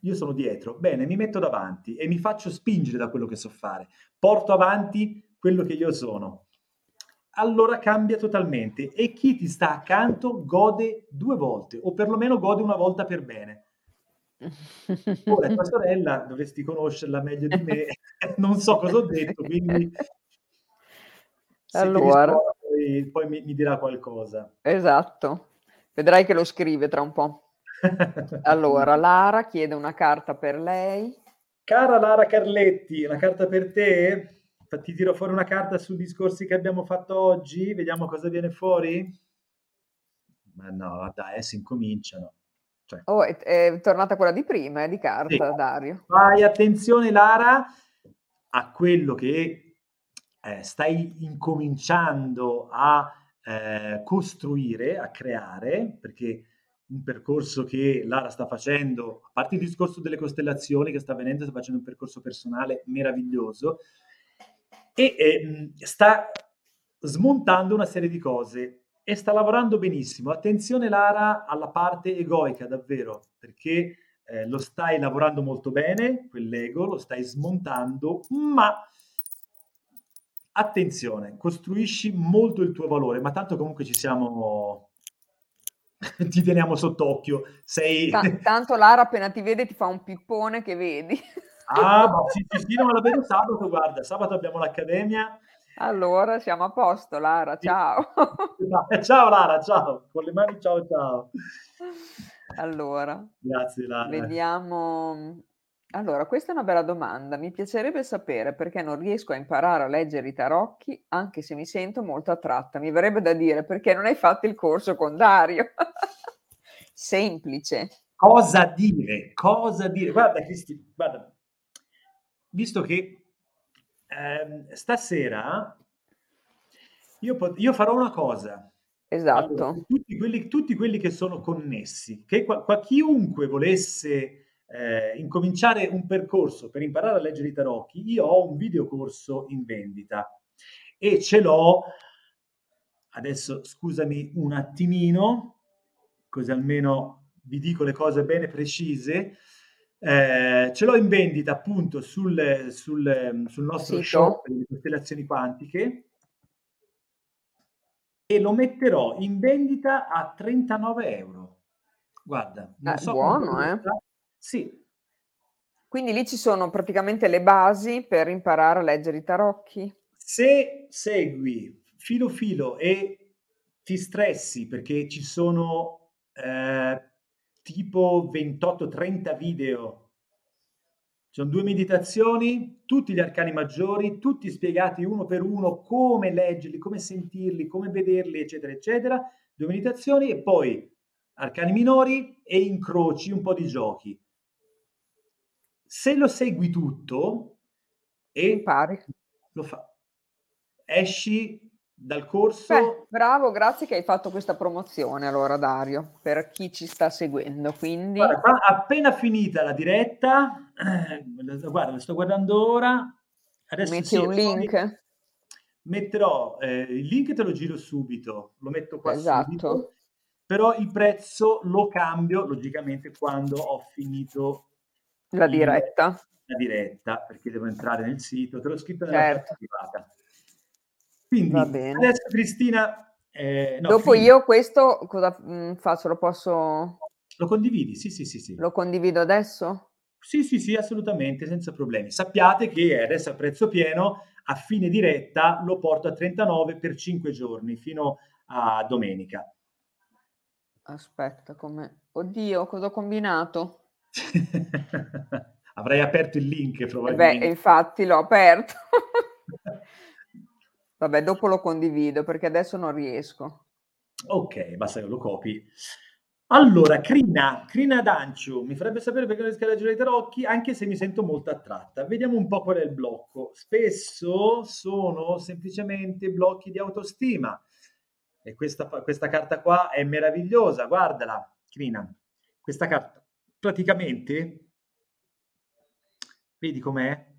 Io sono dietro. Bene, mi metto davanti e mi faccio spingere da quello che so fare. Porto avanti quello che io sono. Allora cambia totalmente. E chi ti sta accanto gode due volte, o perlomeno gode una volta per bene. Ora, tua sorella, dovresti conoscerla meglio di me. Non so cosa ho detto, quindi... Allora... Poi, poi mi, mi dirà qualcosa. Esatto, vedrai che lo scrive tra un po'. Allora, Lara chiede una carta per lei. Cara Lara Carletti, una carta per te. Ti tiro fuori una carta sui discorsi che abbiamo fatto oggi, vediamo cosa viene fuori. Ma no, dai, si incominciano. Cioè. Oh, è, è tornata quella di prima, è eh, di carta, sì. Dario. Fai attenzione, Lara, a quello che... Eh, stai incominciando a eh, costruire, a creare, perché un percorso che Lara sta facendo, a parte il discorso delle costellazioni che sta avvenendo, sta facendo un percorso personale meraviglioso, e eh, sta smontando una serie di cose e sta lavorando benissimo. Attenzione, Lara, alla parte egoica, davvero, perché eh, lo stai lavorando molto bene, quell'ego, lo stai smontando, ma... Attenzione, costruisci molto il tuo valore, ma tanto comunque ci siamo, ti teniamo sott'occhio. Sei... T- tanto Lara appena ti vede ti fa un pippone che vedi. Ah, ma sì, sì, sì, non la vedo sabato, guarda, sabato abbiamo l'accademia. Allora siamo a posto, Lara, ciao. Ciao Lara, ciao, con le mani ciao ciao. Allora, grazie Lara. Vediamo... Allora, questa è una bella domanda. Mi piacerebbe sapere perché non riesco a imparare a leggere i tarocchi, anche se mi sento molto attratta. Mi verrebbe da dire perché non hai fatto il corso con Dario. Semplice. Cosa dire? Cosa dire? Guarda, Cristi, guarda. Visto che ehm, stasera io, pot- io farò una cosa. Esatto. Allora, tutti, quelli, tutti quelli che sono connessi, che qua, qua, chiunque volesse... Eh, incominciare un percorso per imparare a leggere i tarocchi, io ho un videocorso in vendita e ce l'ho adesso, scusami un attimino, così almeno vi dico le cose bene precise. Eh, ce l'ho in vendita appunto sul, sul, sul nostro sito. Shop di costellazioni quantiche, e lo metterò in vendita a trentanove euro. Guarda, non eh, so buono, eh? Sì. Quindi lì ci sono praticamente le basi per imparare a leggere i tarocchi. Se segui filo filo e ti stressi, perché ci sono eh, tipo ventotto trenta video, ci sono due meditazioni, tutti gli arcani maggiori, tutti spiegati uno per uno, come leggerli, come sentirli, come vederli, eccetera, eccetera. Due meditazioni e poi arcani minori e incroci, un po' di giochi. Se lo segui tutto e impari, lo fa. Esci dal corso. Beh, bravo, grazie che hai fatto questa promozione allora, Dario, per chi ci sta seguendo. Quindi guarda, appena finita la diretta, guarda, lo sto guardando ora. Adesso metti sì, un link. Metterò eh, il link, te lo giro subito, lo metto qua, esatto, subito. Però il prezzo lo cambio logicamente quando ho finito la diretta. La diretta, perché devo entrare nel sito, te l'ho scritto nella certo. privata. Quindi, va bene. Adesso Cristina... Eh, no, dopo Cristina. Io questo cosa mh, faccio? Lo posso... Lo condividi, sì, sì, sì, sì. Lo condivido adesso? Sì, sì, sì, assolutamente, senza problemi. Sappiate che adesso a prezzo pieno, a fine diretta, lo porto a trentanove per cinque giorni, fino a domenica. Aspetta, come... Oddio, cosa ho combinato? Avrei aperto il link probabilmente. Beh, infatti l'ho aperto. Vabbè, dopo lo condivido perché adesso non riesco. Ok, basta che lo copi. Allora, Crina, Crina Danciu, mi farebbe sapere perché non riesco a leggere i tarocchi, anche se mi sento molto attratta. Vediamo un po' qual è il blocco. Spesso sono semplicemente blocchi di autostima. E questa, questa carta qua è meravigliosa, guardala, Crina. Questa carta praticamente, vedi com'è?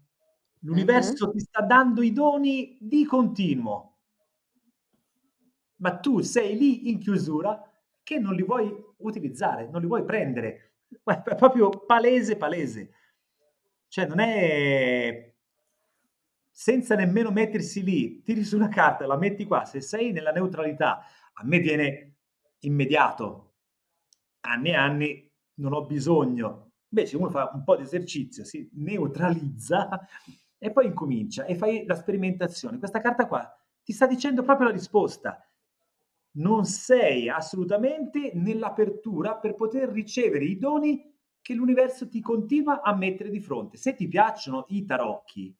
L'universo, uh-huh, ti sta dando i doni di continuo, ma tu sei lì in chiusura che non li vuoi utilizzare, non li vuoi prendere. È proprio palese, palese. Cioè non è... senza nemmeno mettersi lì, tiri su una carta, la metti qua, se sei nella neutralità, a me viene immediato, anni e anni, non ho bisogno. Invece uno fa un po' di esercizio, si neutralizza e poi incomincia e fai la sperimentazione. Questa carta qua ti sta dicendo proprio la risposta. Non sei assolutamente nell'apertura per poter ricevere i doni che l'universo ti continua a mettere di fronte. Se ti piacciono i tarocchi,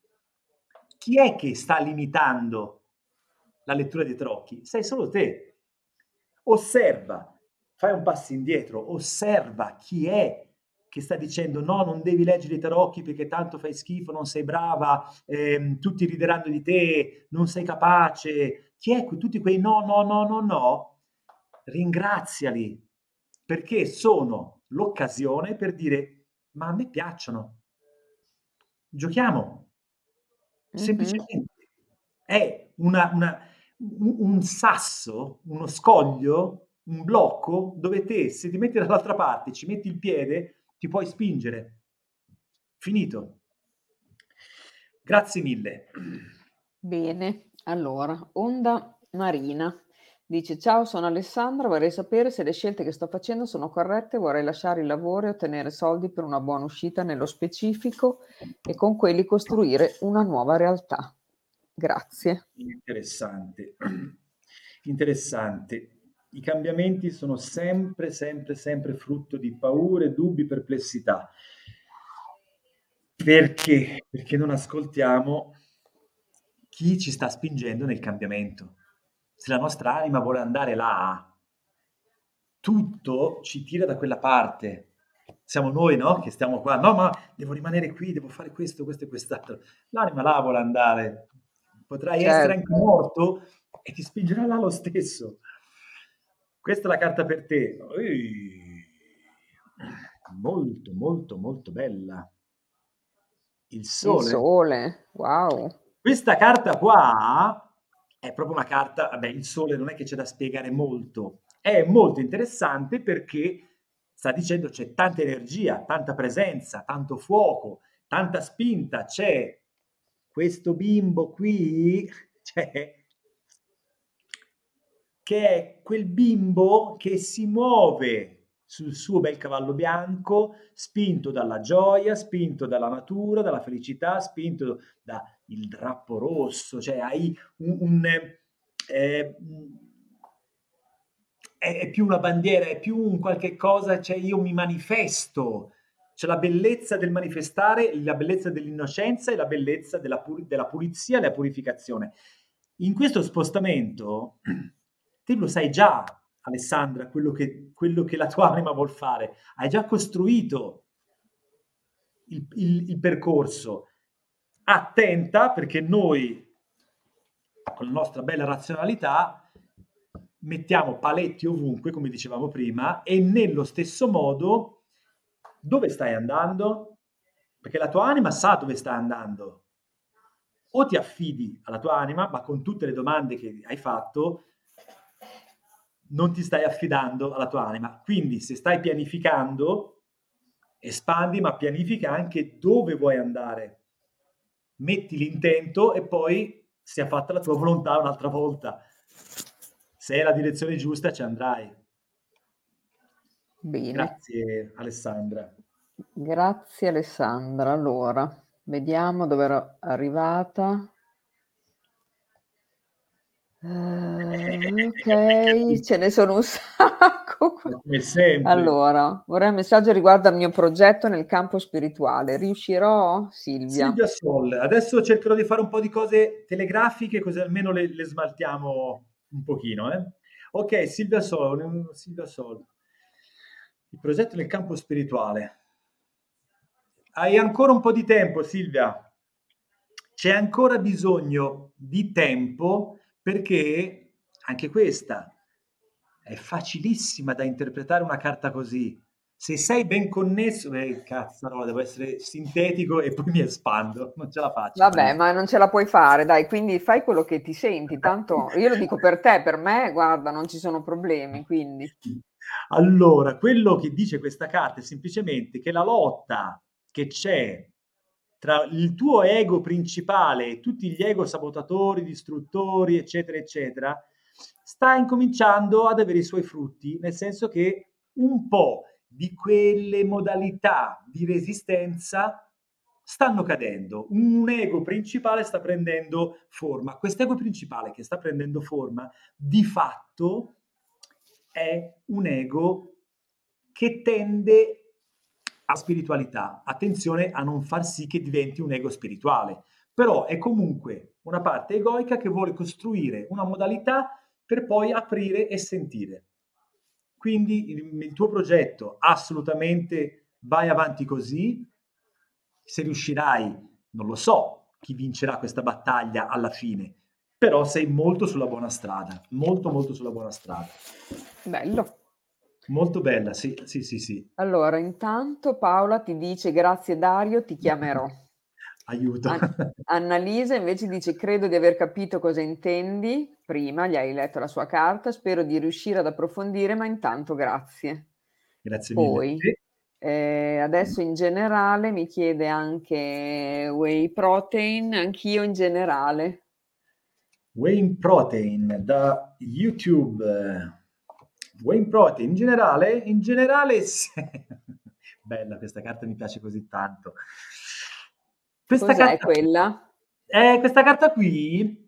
chi è che sta limitando la lettura dei tarocchi? Sei solo te. Osserva, fai un passo indietro, osserva chi è che sta dicendo no, non devi leggere i tarocchi perché tanto fai schifo, non sei brava, ehm, tutti rideranno di te, non sei capace. Chi è qui? Tutti quei no, no, no, no, no, ringraziali, perché sono l'occasione per dire ma a me piacciono, giochiamo, mm-hmm, semplicemente. È una, una, un, un sasso, uno scoglio, un blocco dove te, se ti metti dall'altra parte, ci metti il piede, ti puoi spingere. Finito. Grazie mille. Bene, allora, Onda Marina dice: ciao, sono Alessandra, vorrei sapere se le scelte che sto facendo sono corrette, vorrei lasciare il lavoro e ottenere soldi per una buona uscita nello specifico e con quelli costruire una nuova realtà. Grazie. Interessante, interessante. I cambiamenti sono sempre, sempre, sempre frutto di paure, dubbi, perplessità. Perché? Perché non ascoltiamo chi ci sta spingendo nel cambiamento. Se la nostra anima vuole andare là, tutto ci tira da quella parte. Siamo noi, no? Che stiamo qua. No, ma devo rimanere qui, devo fare questo, questo e quest'altro. L'anima là vuole andare. Potrai certo. essere anche morto e ti spingerà là lo stesso. Questa è la carta per te. Ui, molto, molto, molto bella. Il sole. Il sole, wow. Questa carta qua è proprio una carta, vabbè, il sole non è che c'è da spiegare molto. È molto interessante perché sta dicendo c'è tanta energia, tanta presenza, tanto fuoco, tanta spinta, c'è questo bimbo qui, cioè, che è quel bimbo che si muove sul suo bel cavallo bianco, spinto dalla gioia, spinto dalla natura, dalla felicità, spinto dal drappo rosso, cioè hai un... un eh, è più una bandiera, è più un qualche cosa, cioè io mi manifesto, c'è la bellezza del manifestare, la bellezza dell'innocenza e la bellezza della, pur- della pulizia e della purificazione. In questo spostamento, te lo sai già, Alessandra, quello che, quello che la tua anima vuol fare, hai già costruito il, il, il percorso. Attenta, perché noi, con la nostra bella razionalità, mettiamo paletti ovunque, come dicevamo prima, e nello stesso modo dove stai andando? Perché la tua anima sa dove stai andando. O ti affidi alla tua anima, ma con tutte le domande che hai fatto, non ti stai affidando alla tua anima. Quindi se stai pianificando, espandi, ma pianifica anche dove vuoi andare. Metti l'intento e poi sia fatta la tua volontà un'altra volta. Se è la direzione giusta ci andrai. Bene. Grazie Alessandra. Grazie Alessandra. Allora, vediamo dove ero arrivata. Eh, ok, ce ne sono un sacco. Come sempre. Allora, vorrei un messaggio riguardo al mio progetto nel campo spirituale. Riuscirò, Silvia? Silvia Sol. Adesso cercherò di fare un po' di cose telegrafiche, così almeno le, le smaltiamo un pochino, eh? Ok, Silvia Sol, Silvia Sol. Il progetto nel campo spirituale. Hai ancora un po' di tempo, Silvia. C'è ancora bisogno di tempo perché anche questa è facilissima da interpretare una carta così. Se sei ben connesso, beh, cazzarola, devo essere sintetico e poi mi espando, non ce la faccio. Vabbè, ma non ce la puoi fare, dai, quindi fai quello che ti senti, tanto io lo dico per te, per me, guarda, non ci sono problemi, quindi. Allora, quello che dice questa carta è semplicemente che la lotta che c'è tra il tuo ego principale e tutti gli ego sabotatori, distruttori, eccetera, eccetera, sta incominciando ad avere i suoi frutti, nel senso che un po' di quelle modalità di resistenza stanno cadendo. Un ego principale sta prendendo forma. Quest'ego principale che sta prendendo forma di fatto è un ego che tende a spiritualità. Attenzione a non far sì che diventi un ego spirituale, però è comunque una parte egoica che vuole costruire una modalità per poi aprire e sentire. Quindi il, il tuo progetto assolutamente vai avanti così, se riuscirai, non lo so chi vincerà questa battaglia alla fine, però sei molto sulla buona strada, molto molto sulla buona strada. Bello. Molto bella, sì, sì, sì, sì. Allora, intanto Paola ti dice grazie Dario, ti chiamerò. Aiuto. An- Annalisa invece dice credo di aver capito cosa intendi, prima gli hai letto la sua carta, spero di riuscire ad approfondire, ma intanto grazie. Grazie mille. Poi, eh, adesso in generale mi chiede anche whey protein, anch'io in generale. Whey protein da YouTube. Whey protein in generale, in generale se... Bella questa carta, mi piace così tanto. Questa Cos'è carta, quella? Eh, questa carta qui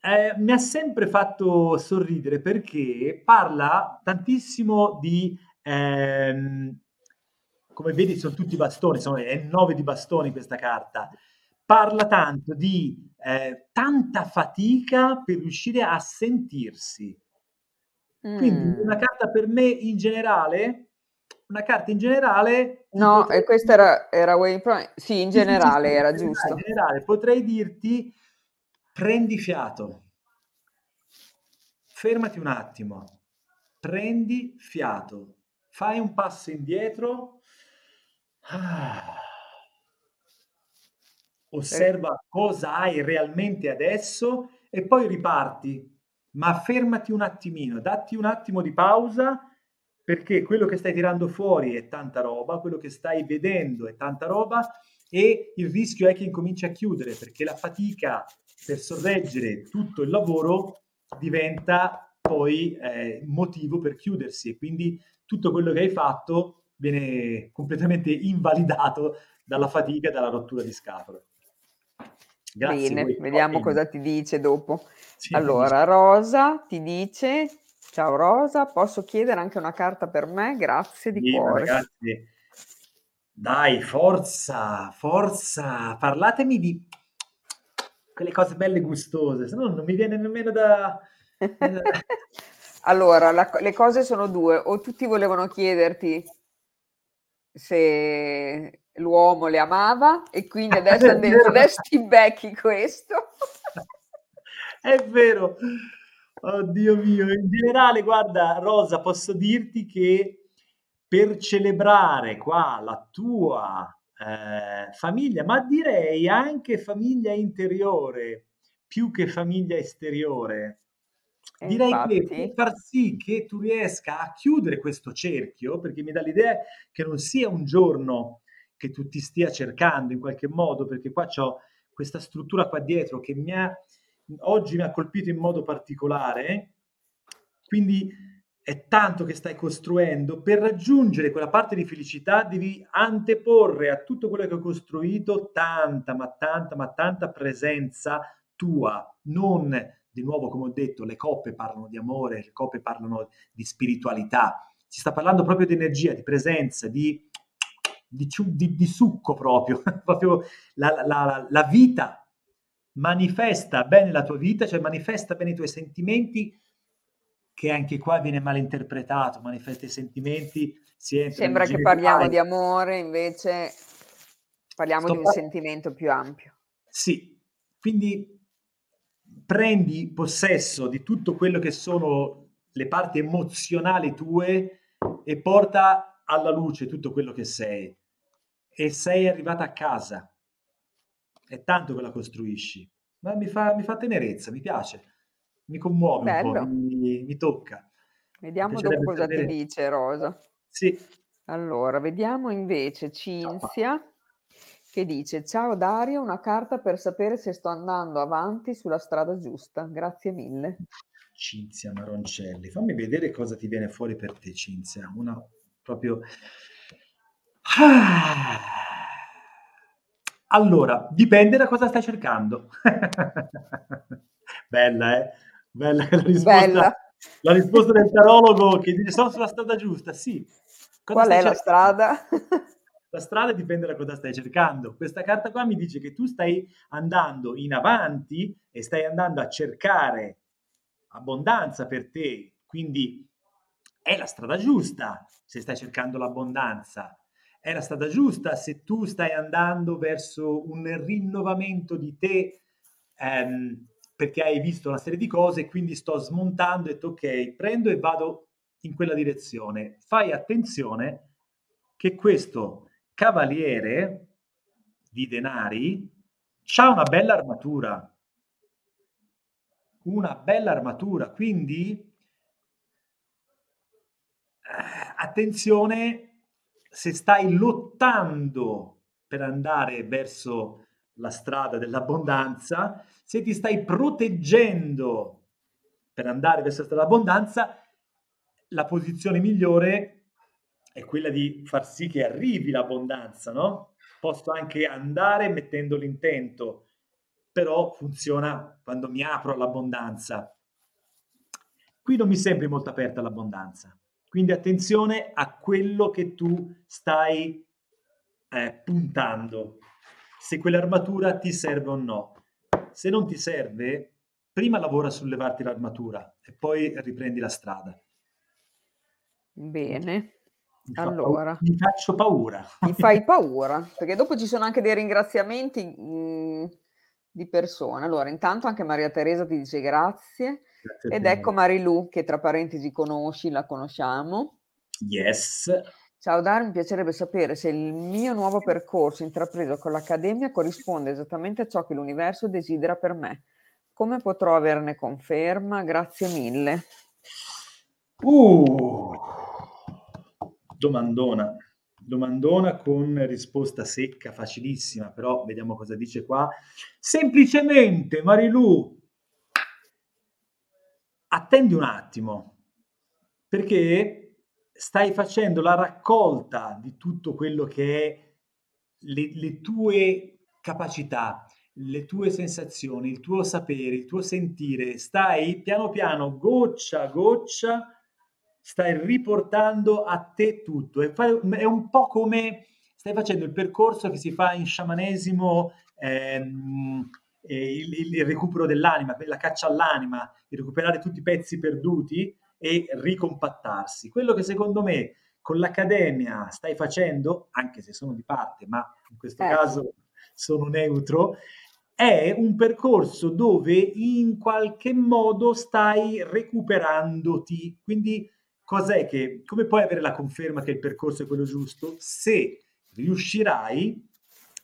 eh, mi ha sempre fatto sorridere perché parla tantissimo di, ehm, come vedi sono tutti bastoni, sono nove di bastoni questa carta, parla tanto di eh, tanta fatica per riuscire a sentirsi. Mm. Quindi una carta per me in generale... una carta in generale... No, potrei... e questa era, era Wayne Prime. Sì, in generale era giusto. In generale, potrei dirti, prendi fiato. Fermati un attimo. Prendi fiato. Fai un passo indietro. Ah. Osserva eh. cosa hai realmente adesso e poi riparti. Ma fermati un attimino, datti un attimo di pausa perché quello che stai tirando fuori è tanta roba, quello che stai vedendo è tanta roba, e il rischio è che incominci a chiudere, perché la fatica per sorreggere tutto il lavoro diventa poi eh, motivo per chiudersi, e quindi tutto quello che hai fatto viene completamente invalidato dalla fatica e dalla rottura di scatole. Grazie. Bene, voi. Vediamo oh, cosa ti dice dopo. Sì, allora, Rosa ti dice: ciao Rosa, posso chiedere anche una carta per me? Grazie di sì, cuore. Ragazzi, dai, forza, forza, parlatemi di quelle cose belle gustose, se no non mi viene nemmeno da... Allora, la, le cose sono due: o tutti volevano chiederti se l'uomo le amava, e quindi adesso adesso ti becchi questo. È vero, oddio mio. In generale, guarda Rosa, posso dirti che per celebrare qua la tua eh, famiglia, ma direi anche famiglia interiore più che famiglia esteriore, e direi infatti... che far sì che tu riesca a chiudere questo cerchio, perché mi dà l'idea che non sia un giorno che tu ti stia cercando in qualche modo, perché qua c'ho questa struttura qua dietro che mi ha oggi mi ha colpito in modo particolare, quindi è tanto che stai costruendo. Per raggiungere quella parte di felicità devi anteporre a tutto quello che ho costruito tanta, ma tanta, ma tanta presenza tua. Non, di nuovo, come ho detto, le coppe parlano di amore, le coppe parlano di spiritualità, si sta parlando proprio di energia, di presenza, di, di, di, di succo proprio, proprio la, la, la vita. Manifesta bene la tua vita, cioè manifesta bene i tuoi sentimenti, che anche qua viene malinterpretato. Manifesta i sentimenti, si entra, sembra che parliamo di amore, invece parliamo Sto di un par- sentimento più ampio. Sì, quindi prendi possesso di tutto quello che sono le parti emozionali tue e porta alla luce tutto quello che sei, e sei arrivata a casa. È tanto che la costruisci, ma mi fa, mi fa tenerezza, mi piace, mi commuove. Bello. Un po', mi, mi tocca. Vediamo dopo cosa ti dice Rosa. Sì. Allora, vediamo invece Cinzia, ciao, che dice: ciao Dario, una carta per sapere se sto andando avanti sulla strada giusta, grazie mille. Cinzia Maroncelli, fammi vedere cosa ti viene fuori per te, Cinzia. Una proprio... Ah. Allora, dipende da cosa stai cercando. Bella, eh? Bella la risposta. Bella. La risposta del tarologo che dice: sono sulla strada giusta. Sì. Cosa Qual è cercando? La strada? La strada dipende da cosa stai cercando. Questa carta qua mi dice che tu stai andando in avanti e stai andando a cercare abbondanza per te. Quindi è la strada giusta se stai cercando l'abbondanza. È la strada giusta se tu stai andando verso un rinnovamento di te, ehm, perché hai visto una serie di cose, quindi sto smontando e detto ok, prendo e vado in quella direzione. Fai attenzione che questo cavaliere di denari c'ha una bella armatura, una bella armatura, quindi eh, attenzione. Se stai lottando per andare verso la strada dell'abbondanza, se ti stai proteggendo per andare verso la strada dell'abbondanza, la posizione migliore è quella di far sì che arrivi l'abbondanza, no? Posso anche andare mettendo l'intento, però funziona quando mi apro all'abbondanza. Qui non mi sembri molto aperta all'abbondanza. Quindi attenzione a quello che tu stai eh, puntando, se quell'armatura ti serve o no. Se non ti serve, prima lavora sul levarti l'armatura e poi riprendi la strada. Bene, mi allora... Paura. Mi faccio paura. Mi fai paura, perché dopo ci sono anche dei ringraziamenti mh, di persone. Allora, intanto anche Maria Teresa ti dice grazie. Ed ecco Marilu, che tra parentesi conosci, la conosciamo. Yes. Ciao Dario, mi piacerebbe sapere se il mio nuovo percorso intrapreso con l'Accademia corrisponde esattamente a ciò che l'universo desidera per me. Come potrò averne conferma? Grazie mille. Uh, domandona, domandona con risposta secca, facilissima, però vediamo cosa dice qua. Semplicemente, Marilu, attendi un attimo, perché stai facendo la raccolta di tutto quello che è le, le tue capacità, le tue sensazioni, il tuo sapere, il tuo sentire. Stai piano piano, goccia a goccia, stai riportando a te tutto. È un po' come stai facendo il percorso che si fa in sciamanesimo, ehm, il, il recupero dell'anima, la caccia all'anima, di recuperare tutti i pezzi perduti e ricompattarsi. Quello che secondo me con l'Accademia stai facendo, anche se sono di parte, ma in questo eh. caso sono neutro, è un percorso dove in qualche modo stai recuperandoti. Quindi cos'è che, come puoi avere la conferma che il percorso è quello giusto? Se riuscirai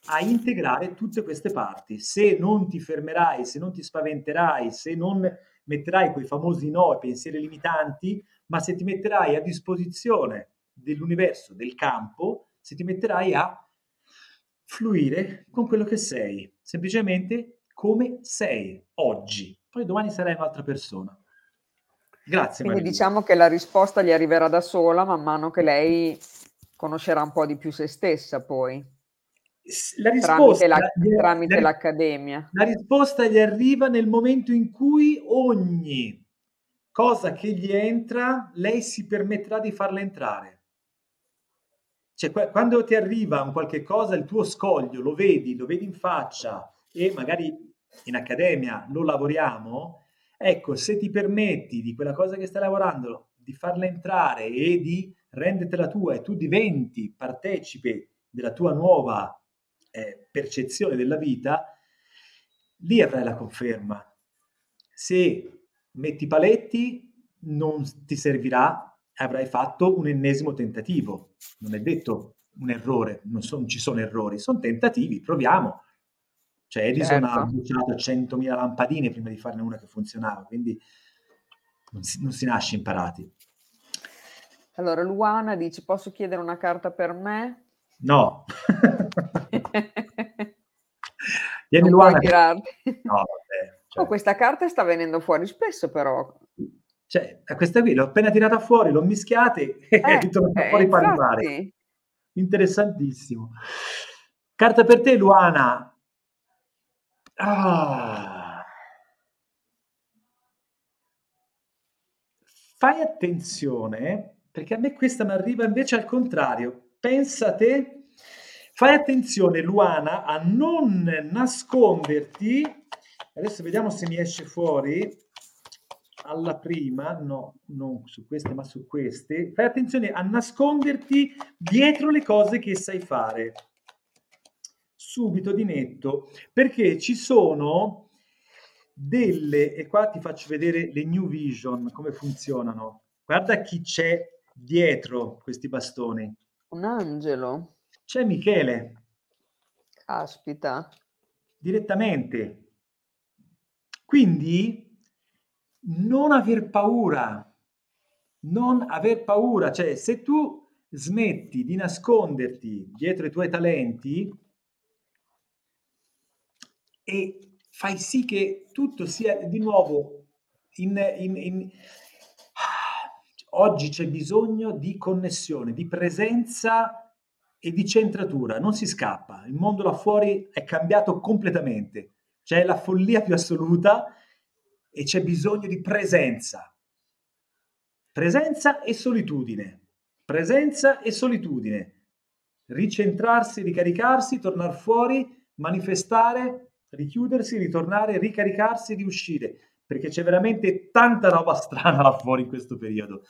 a integrare tutte queste parti, se non ti fermerai, se non ti spaventerai, se non metterai quei famosi no e pensieri limitanti, ma se ti metterai a disposizione dell'universo, del campo, se ti metterai a fluire con quello che sei, semplicemente come sei oggi. Poi domani sarai un'altra persona. Grazie. Quindi Maria, diciamo che la risposta gli arriverà da sola man mano che lei conoscerà un po' di più se stessa, poi la risposta tramite, la, tramite la, l'Accademia. La risposta gli arriva nel momento in cui ogni cosa che gli entra, lei si permetterà di farla entrare. Cioè, quando ti arriva un qualche cosa, il tuo scoglio lo vedi, lo vedi in faccia, e magari in Accademia lo lavoriamo. Ecco, se ti permetti di quella cosa che stai lavorando, di farla entrare e di rendertela tua, e tu diventi partecipe della tua nuova eh, percezione della vita, lì avrai la conferma. Se metti paletti, non ti servirà, avrai fatto un ennesimo tentativo. Non è detto un errore, non, so, non ci sono errori, sono tentativi, proviamo. Cioè Edison certo. ha bruciato centomila lampadine prima di farne una che funzionava, quindi non si, non si nasce imparati. Allora Luana dice, posso chiedere una carta per me? No. Vieni non Luana. No, vabbè. Cioè. Oh, questa carta sta venendo fuori spesso però. Cioè, questa qui l'ho appena tirata fuori, l'ho mischiata e eh, è ritornata eh, fuori infatti. Parlare. Interessantissimo. Carta per te Luana. Ah. Fai attenzione, perché a me questa mi arriva invece al contrario. Pensate, fai attenzione Luana a non nasconderti. Adesso vediamo se mi esce fuori alla prima, no, non su queste ma su queste. Fai attenzione a nasconderti dietro le cose che sai fare. Subito di netto, perché ci sono delle, e qua ti faccio vedere le New Vision come funzionano. Guarda chi c'è dietro questi bastoni. Un angelo. C'è Michele. Caspita. Direttamente. Quindi non aver paura, non aver paura, cioè se tu smetti di nasconderti dietro i tuoi talenti e fai sì che tutto sia di nuovo in, in, in... Oggi c'è bisogno di connessione, di presenza e di centratura, non si scappa. Il mondo là fuori è cambiato completamente, c'è la follia più assoluta e c'è bisogno di presenza. Presenza e solitudine, presenza e solitudine. Ricentrarsi, ricaricarsi, tornare fuori, manifestare, richiudersi, ritornare, ricaricarsi, riuscire, perché c'è veramente tanta roba strana là fuori in questo periodo.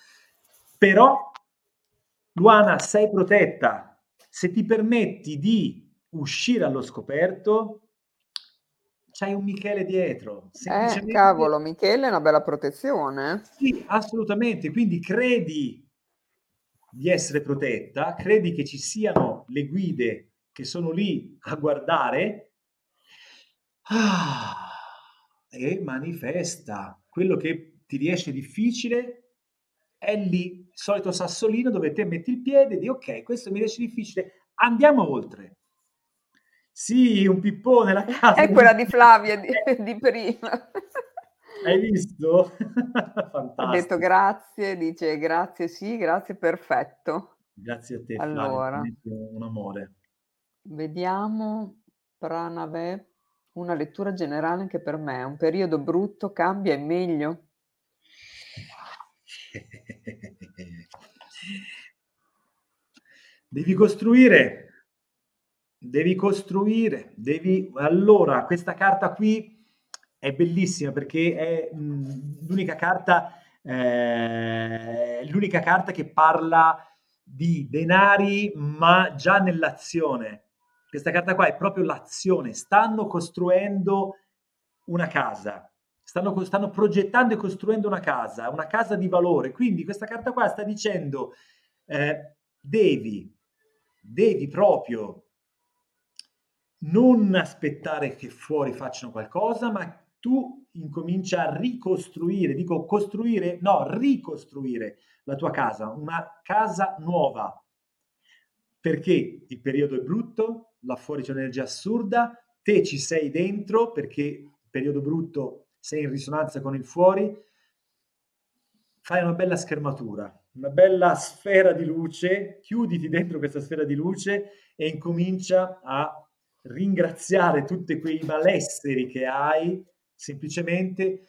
Però Luana, sei protetta. Se ti permetti di uscire allo scoperto, c'hai un Michele dietro. Semplicemente... Eh, cavolo, Michele è una bella protezione. Sì, assolutamente. Quindi credi di essere protetta, credi che ci siano le guide che sono lì a guardare. Ah, e manifesta quello che ti riesce difficile, è lì, il solito sassolino dove te metti il piede e di ok, questo mi riesce difficile, andiamo oltre. Sì, un pippone nella casa. È quella di Flavia di, di prima. Hai visto? Fantastico. Ha detto grazie, dice grazie, sì, grazie, perfetto. Grazie a te, allora. Flavia, un amore. Vediamo, Pranave, una lettura generale anche per me. Un periodo brutto cambia in meglio? Devi costruire, devi costruire, devi... Allora, questa carta qui è bellissima perché è mh, l'unica carta, eh, l'unica carta che parla di denari, ma già nell'azione. Questa carta qua è proprio l'azione. Stanno costruendo una casa, stanno, stanno progettando e costruendo una casa, una casa di valore. Quindi questa carta qua sta dicendo eh, devi, devi proprio non aspettare che fuori facciano qualcosa, ma tu incomincia a ricostruire, dico costruire, no, ricostruire la tua casa, una casa nuova. Perché il periodo è brutto, là fuori c'è un'energia assurda, te ci sei dentro perché il periodo brutto sei in risonanza con il fuori, fai una bella schermatura, una bella sfera di luce, chiuditi dentro questa sfera di luce e incomincia a ringraziare tutti quei malesseri che hai, semplicemente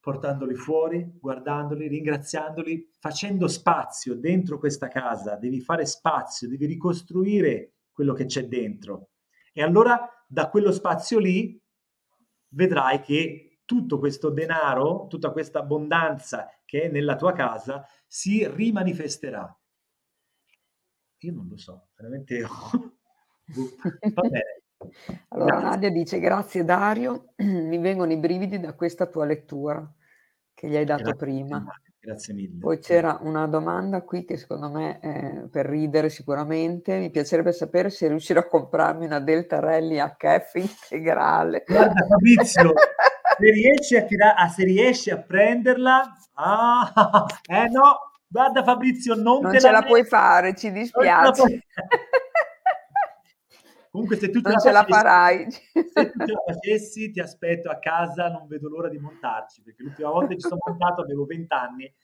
portandoli fuori, guardandoli, ringraziandoli, facendo spazio dentro questa casa. Devi fare spazio, devi ricostruire quello che c'è dentro. E allora da quello spazio lì vedrai che tutto questo denaro, tutta questa abbondanza che è nella tua casa si rimanifesterà. Io non lo so, veramente va bene. Allora Nadia dice grazie Dario, mi vengono i brividi da questa tua lettura che gli hai dato grazie, prima. Grazie mille. Poi c'era una domanda qui che secondo me è per ridere sicuramente, mi piacerebbe sapere se riuscirò a comprarmi una Delta Rally acca effe integrale. Guarda Fabrizio, se riesci a, tira- ah, se riesci a prenderla, ah, eh no, guarda Fabrizio non, non te ce la, la puoi fare, ci dispiace. Comunque se tu ce, non la, ce facessi, la farai se tu ce la facessi ti aspetto a casa, non vedo l'ora di montarci perché l'ultima volta che ci sono montato avevo venti anni.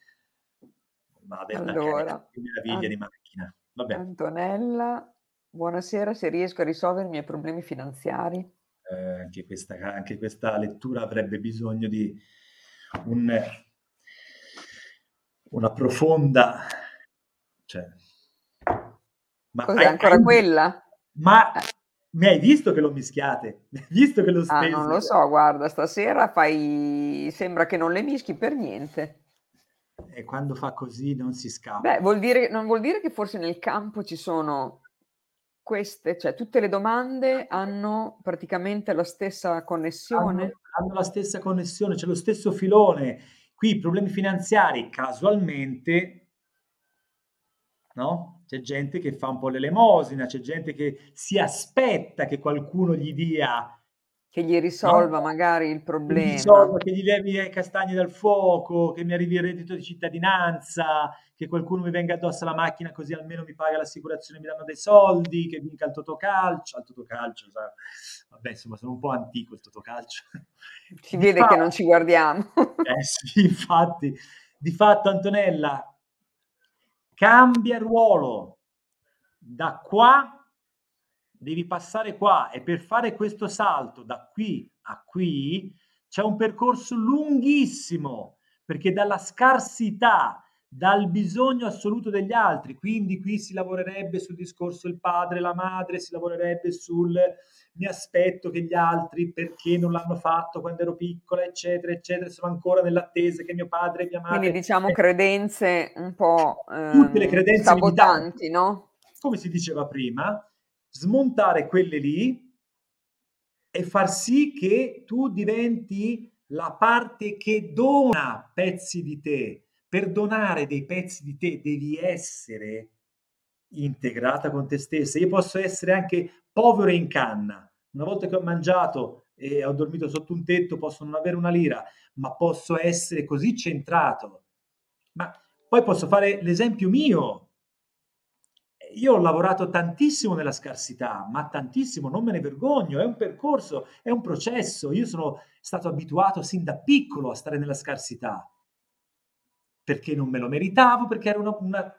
Ma allora, che meraviglia An- di macchina. Vabbè. Antonella, buonasera, se riesco a risolvere i miei problemi finanziari. Eh, anche, questa, anche questa lettura avrebbe bisogno di un, una profonda cioè... Ma cos'è, hai, ancora hai... quella? Ma mi hai visto che lo mischiate? Mi hai visto che lo speso? Ah, non lo so, guarda, stasera fai... sembra che non le mischi per niente. E quando fa così non si scappa. Beh, vuol dire, non vuol dire che forse nel campo ci sono queste, cioè tutte le domande hanno praticamente la stessa connessione? Hanno, hanno la stessa connessione, c'è lo stesso filone. Qui i problemi finanziari, casualmente, no? C'è gente che fa un po' l'elemosina, c'è gente che si aspetta che qualcuno gli dia... Che gli risolva no? magari il problema. Che gli, risolva, che gli levi le castagne dal fuoco, che mi arrivi il reddito di cittadinanza, che qualcuno mi venga addosso alla macchina così almeno mi paga l'assicurazione, mi danno dei soldi, che vinca il Totocalcio. Il Totocalcio, sai? Vabbè, insomma, sono un po' antico il Totocalcio. Si vede fatto, che non ci guardiamo. Eh sì, infatti. Di fatto, Antonella... Cambia ruolo, da qua devi passare qua e per fare questo salto da qui a qui c'è un percorso lunghissimo perché dalla scarsità, dal bisogno assoluto degli altri, quindi qui si lavorerebbe sul discorso il padre, la madre, si lavorerebbe sul mi aspetto che gli altri perché non l'hanno fatto quando ero piccola eccetera eccetera, sono ancora nell'attesa che mio padre e mia madre, quindi diciamo credenze un po' ehm, tutte le credenze sabotanti, no? Come si diceva prima, smontare quelle lì e far sì che tu diventi la parte che dona pezzi di te. Per donare dei pezzi di te devi essere integrata con te stessa. Io posso essere anche povero in canna, una volta che ho mangiato e ho dormito sotto un tetto posso non avere una lira, ma posso essere così centrato. Ma Poi posso fare l'esempio mio. Io ho lavorato tantissimo nella scarsità, ma tantissimo, non me ne vergogno, è un percorso, è un processo. Io sono stato abituato sin da piccolo a stare nella scarsità, perché non me lo meritavo, perché era una, una,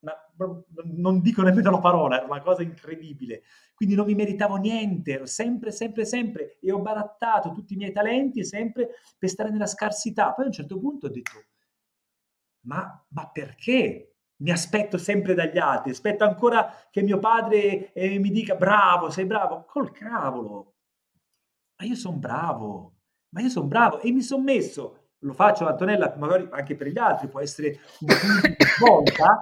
una non dico nemmeno la parola, era una cosa incredibile. Quindi non mi meritavo niente, ero sempre, sempre, sempre, e ho barattato tutti i miei talenti sempre per stare nella scarsità. Poi a un certo punto ho detto, ma, ma perché? Mi aspetto sempre dagli altri, aspetto ancora che mio padre eh, mi dica bravo, sei bravo, col cavolo, ma io sono bravo, ma io sono bravo e mi sono messo, lo faccio Antonella, magari anche per gli altri, può essere un volta.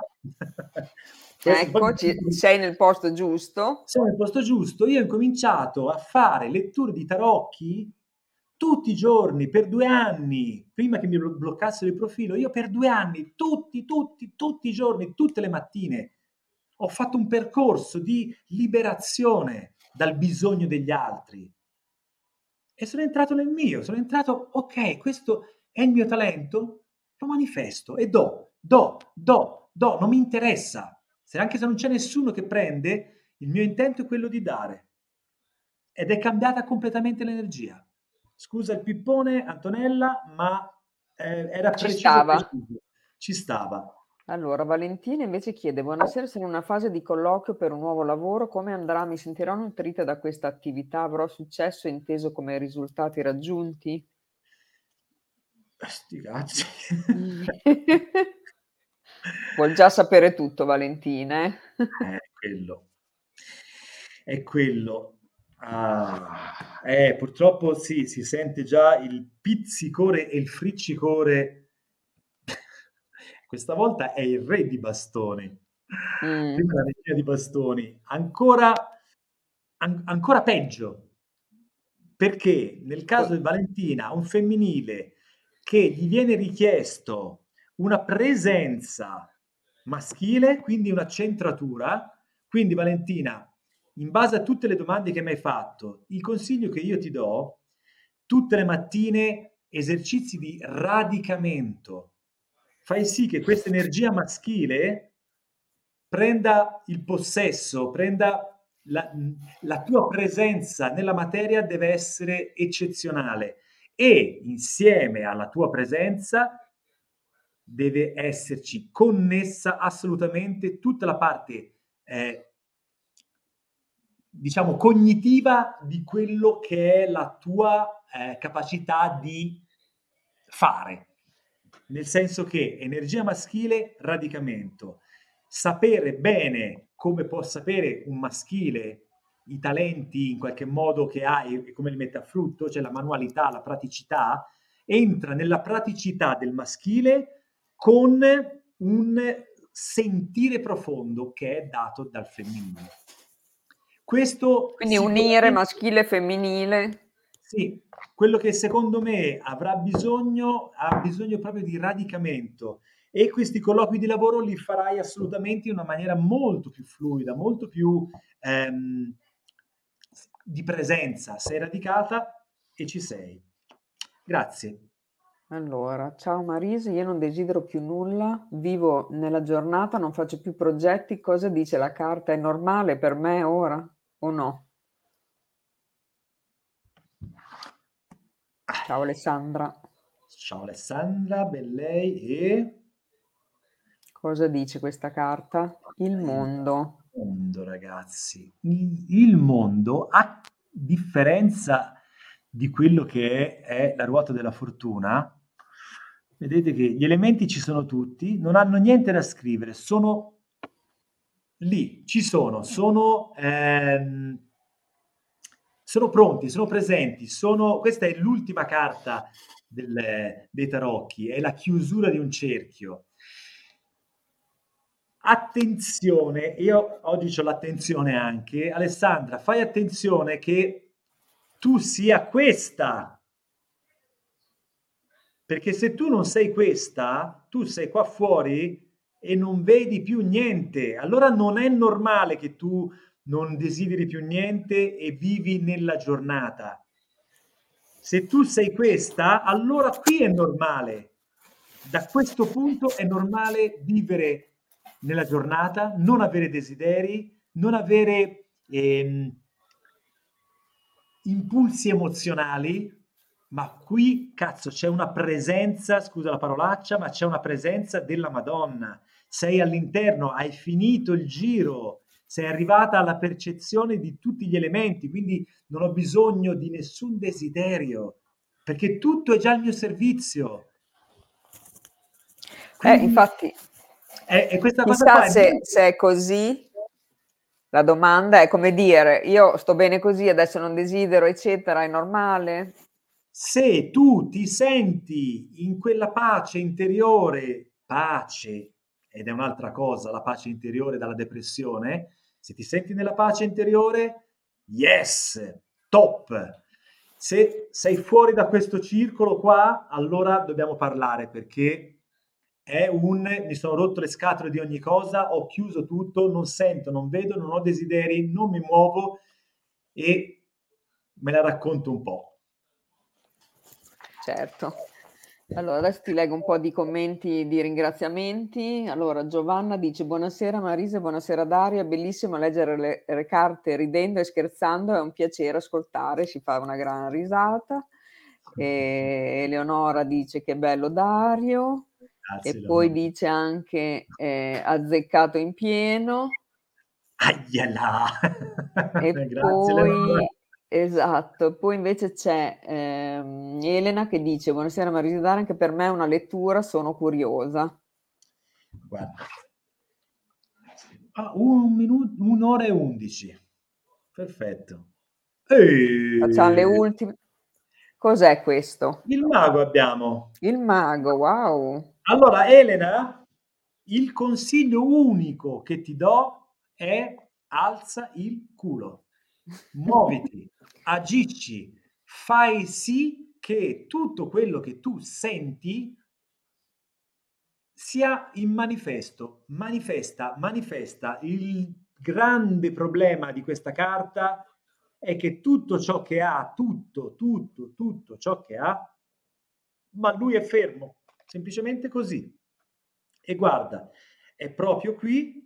Ecco, sei nel posto giusto. Sono nel posto giusto, io ho incominciato a fare letture di tarocchi tutti i giorni, per due anni, prima che mi bloccassero il profilo, io per due anni, tutti, tutti, tutti i giorni, tutte le mattine, ho fatto un percorso di liberazione dal bisogno degli altri. E sono entrato nel mio, sono entrato, ok, questo è il mio talento, lo manifesto e do, do, do, do, non mi interessa. Se anche se non c'è nessuno che prende, il mio intento è quello di dare. Ed è cambiata completamente l'energia. Scusa il pippone, Antonella, ma eh, era ci preciso, stava. preciso. Ci stava. Allora, Valentina invece chiede, buonasera, sono in una fase di colloquio per un nuovo lavoro, come andrà? Mi sentirò nutrita da questa attività? Avrò successo inteso come risultati raggiunti? Sti cazzi. Vuol già sapere tutto, Valentina. Eh? È quello. È quello. Ah, eh, purtroppo sì, si sente già il pizzicore e il friccicore. Questa volta è il re di bastoni, mm. Prima la regina di bastoni, ancora, an- ancora peggio, perché nel caso di Valentina, un femminile che gli viene richiesto una presenza maschile, quindi una centratura, quindi Valentina, in base a tutte le domande che mi hai fatto, il consiglio che io ti do, tutte le mattine esercizi di radicamento. Fai sì che questa energia maschile prenda il possesso, prenda la, la tua presenza nella materia deve essere eccezionale e insieme alla tua presenza deve esserci connessa assolutamente tutta la parte eh, diciamo, cognitiva di quello che è la tua eh, capacità di fare. Nel senso che energia maschile, radicamento. Sapere bene come può sapere un maschile i talenti in qualche modo che ha e come li mette a frutto, cioè la manualità, la praticità, entra nella praticità del maschile con un sentire profondo che è dato dal femminile. Questo quindi unire maschile e femminile. Sì, quello che secondo me avrà bisogno, ha bisogno proprio di radicamento e questi colloqui di lavoro li farai assolutamente in una maniera molto più fluida, molto più ehm, di presenza. Sei radicata e ci sei. Grazie. Allora, ciao Marisa, io non desidero più nulla, vivo nella giornata, non faccio più progetti, cosa dice la carta? È normale per me ora? O no? Ciao Alessandra. Ciao Alessandra, bellei e... Cosa dice questa carta? Il mondo. Il mondo, ragazzi. Il mondo, a differenza di quello che è, è la ruota della fortuna, vedete che gli elementi ci sono tutti, non hanno niente da scrivere, sono lì, ci sono, sono... Ehm, sono pronti, sono presenti, sono... Questa è l'ultima carta del, dei tarocchi, è la chiusura di un cerchio. Attenzione, io oggi c'ho l'attenzione anche, Alessandra, fai attenzione che tu sia questa, perché se tu non sei questa, tu sei qua fuori e non vedi più niente, allora non è normale che tu... non desideri più niente e vivi nella giornata. Se tu sei questa, allora qui è normale. Da questo punto è normale vivere nella giornata, non avere desideri, non avere ehm, impulsi emozionali, ma qui, cazzo, c'è una presenza, scusa la parolaccia, ma c'è una presenza della Madonna. Sei all'interno, hai finito il giro, sei arrivata alla percezione di tutti gli elementi, quindi non ho bisogno di nessun desiderio, perché tutto è già al mio servizio. Quindi, eh, infatti, è, è questa cosa qua, se, è... se è così... La domanda è come dire, io sto bene così, adesso non desidero, eccetera, è normale? Se tu ti senti in quella pace interiore, pace, ed è un'altra cosa, la pace interiore dalla depressione, se ti senti nella pace interiore, yes, top. Se sei fuori da questo circolo qua, allora dobbiamo parlare, perché... è un mi sono rotto le scatole di ogni cosa, ho chiuso tutto, non sento, non vedo, non ho desideri, non mi muovo, e me la racconto un po'. Certo. Allora, adesso ti leggo un po' di commenti, di ringraziamenti. Allora, Giovanna dice: buonasera Marisa, buonasera Dario, è bellissimo leggere le, le carte ridendo e scherzando, è un piacere ascoltare, si fa una gran risata. E Eleonora dice: che bello Dario. Grazie, e poi mia. Dice anche eh, azzeccato in pieno. Aiala! E grazie, poi, esatto, poi invece c'è ehm, Elena che dice: buonasera Marisa, Dario, anche per me è una lettura, sono curiosa. Guarda. Ah, un minuto, un'ora e undici. Perfetto. E... facciamo le ultime. Cos'è questo? Il mago abbiamo. Il mago, wow. Allora, Elena, il consiglio unico che ti do è: alza il culo, muoviti, agisci, fai sì che tutto quello che tu senti sia in manifesto. Manifesta, manifesta. Il grande problema di questa carta è che tutto ciò che ha, tutto, tutto, tutto ciò che ha, ma lui è fermo. Semplicemente così. E guarda, è proprio qui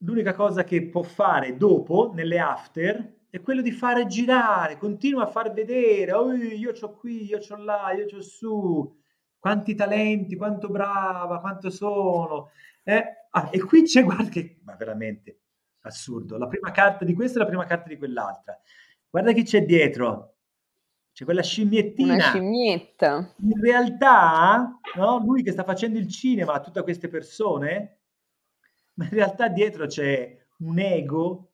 l'unica cosa che può fare dopo, nelle after, è quello di fare girare, continua a far vedere, oh, io c'ho qui, io c'ho là, io c'ho su, quanti talenti, quanto brava, quanto sono. Eh? Ah, e qui c'è, guarda che, ma veramente, assurdo, la prima carta di questa e la prima carta di quell'altra. Guarda chi c'è dietro. C'è quella scimmiettina. Una scimmietta. In realtà, no? Lui che sta facendo il cinema a tutte queste persone, ma in realtà dietro c'è un ego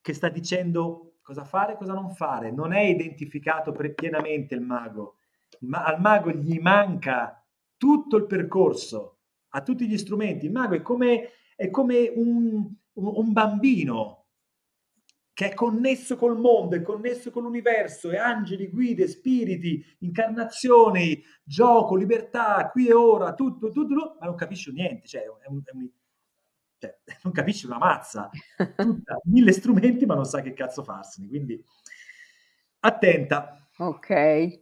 che sta dicendo cosa fare e cosa non fare. Non è identificato pre- pienamente il mago. Ma- al mago gli manca tutto il percorso, ha tutti gli strumenti. Il mago è come, è come un, un, un bambino che è connesso col mondo, è connesso con l'universo, e angeli, guide, spiriti, incarnazioni, gioco, libertà, qui e ora, tutto, tutto, tutto, ma non capisce niente, cioè, è un, è un, cioè non capisce una mazza, tutta, mille strumenti, ma non sa che cazzo farsene, quindi attenta. Ok,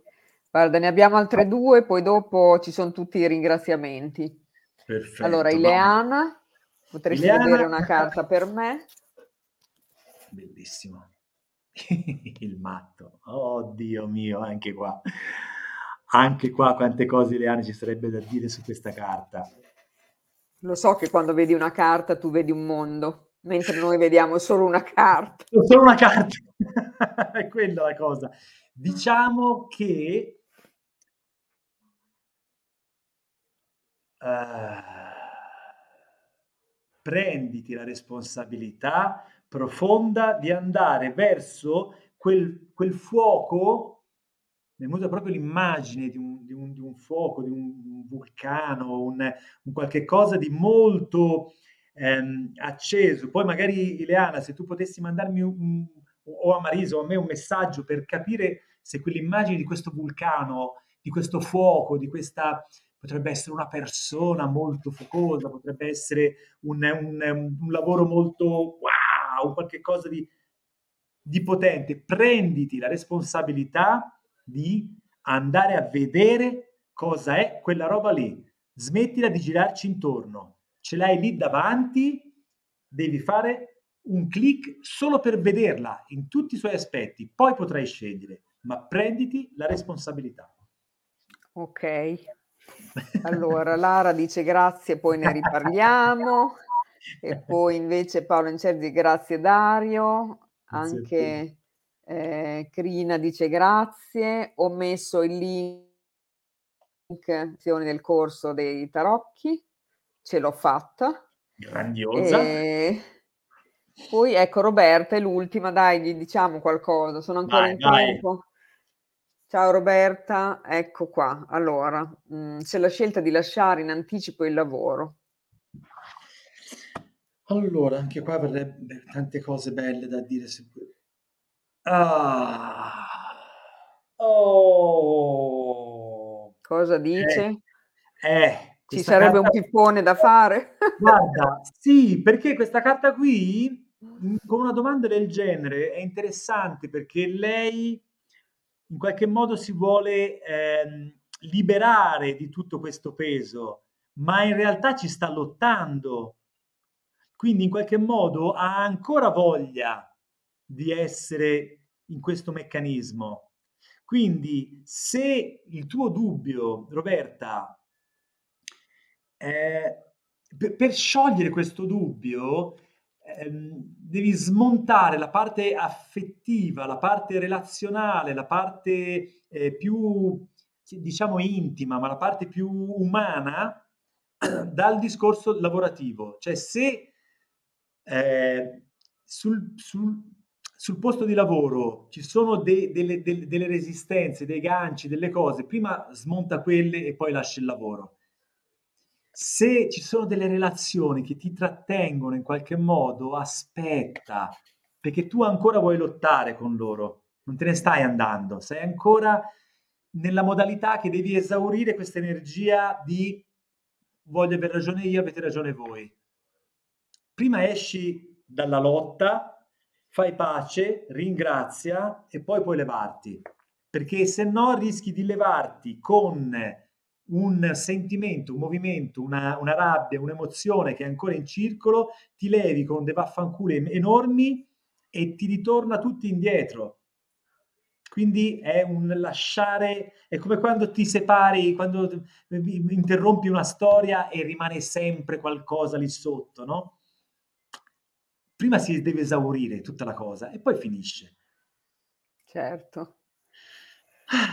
guarda, ne abbiamo altre due, poi dopo ci sono tutti i ringraziamenti. Perfetto. Allora, Ileana, potresti Ileana... vedere una carta per me? Bellissimo. Il matto, oh Dio mio, anche qua anche qua quante cose, Leane, ci sarebbe da dire su questa carta. Lo so che quando vedi una carta tu vedi un mondo, mentre noi vediamo solo una carta solo una carta è quella la cosa. Diciamo che uh, prenditi la responsabilità profonda di andare verso quel, quel fuoco. Mi è venuta proprio l'immagine di un, di un, di un fuoco, di un vulcano, un, un qualche cosa di molto ehm, acceso. Poi magari, Ileana, se tu potessi mandarmi un, un, o a Marisa o a me un messaggio per capire se quell'immagine di questo vulcano, di questo fuoco, di questa... potrebbe essere una persona molto focosa, potrebbe essere un, un, un lavoro molto... wow, o qualche cosa di, di potente. Prenditi la responsabilità di andare a vedere Cosa è quella roba lì? Smettila di girarci intorno. Ce l'hai lì davanti, devi fare un click solo per vederla in tutti i suoi aspetti, poi potrai scegliere, ma prenditi la responsabilità. Ok, allora Lara dice grazie, poi ne riparliamo. E poi invece Paolo Incerzi, grazie Dario, anche eh, Crina dice grazie, ho messo il link del corso dei tarocchi, ce l'ho fatta, grandiosa. E poi ecco Roberta è l'ultima, dai, gli diciamo qualcosa, sono ancora dai, in dai. tempo. Ciao Roberta, ecco qua. Allora, mh, c'è la scelta di lasciare in anticipo il lavoro. Allora, anche qua verrebbe tante cose belle da dire. Ah, oh. Cosa dice? Eh, eh, Ci sarebbe carta... un pippone da fare? Guarda, sì, perché questa carta qui, con una domanda del genere, è interessante perché lei in qualche modo si vuole eh, liberare di tutto questo peso, ma in realtà ci sta lottando. Quindi in qualche modo ha ancora voglia di essere in questo meccanismo. Quindi se il tuo dubbio, Roberta, eh, per, per sciogliere questo dubbio eh, devi smontare la parte affettiva, la parte relazionale, la parte eh, più, diciamo, intima, ma la parte più umana dal discorso lavorativo. Cioè se Eh, sul, sul, sul posto di lavoro ci sono de, delle, de, delle resistenze, dei ganci, delle cose, prima smonta quelle e poi lascia il lavoro. Se ci sono delle relazioni che ti trattengono in qualche modo, aspetta, perché tu ancora vuoi lottare con loro, non te ne stai andando, sei ancora nella modalità che devi esaurire questa energia di voglio aver ragione io, avete ragione voi. Prima esci dalla lotta, fai pace, ringrazia e poi puoi levarti, perché se no rischi di levarti con un sentimento, un movimento, una, una rabbia, un'emozione che è ancora in circolo, ti levi con dei vaffanculi enormi e ti ritorna tutti indietro. Quindi è un lasciare, è come quando ti separi, quando interrompi una storia e rimane sempre qualcosa lì sotto, no? Prima si deve esaurire tutta la cosa e poi finisce. Certo.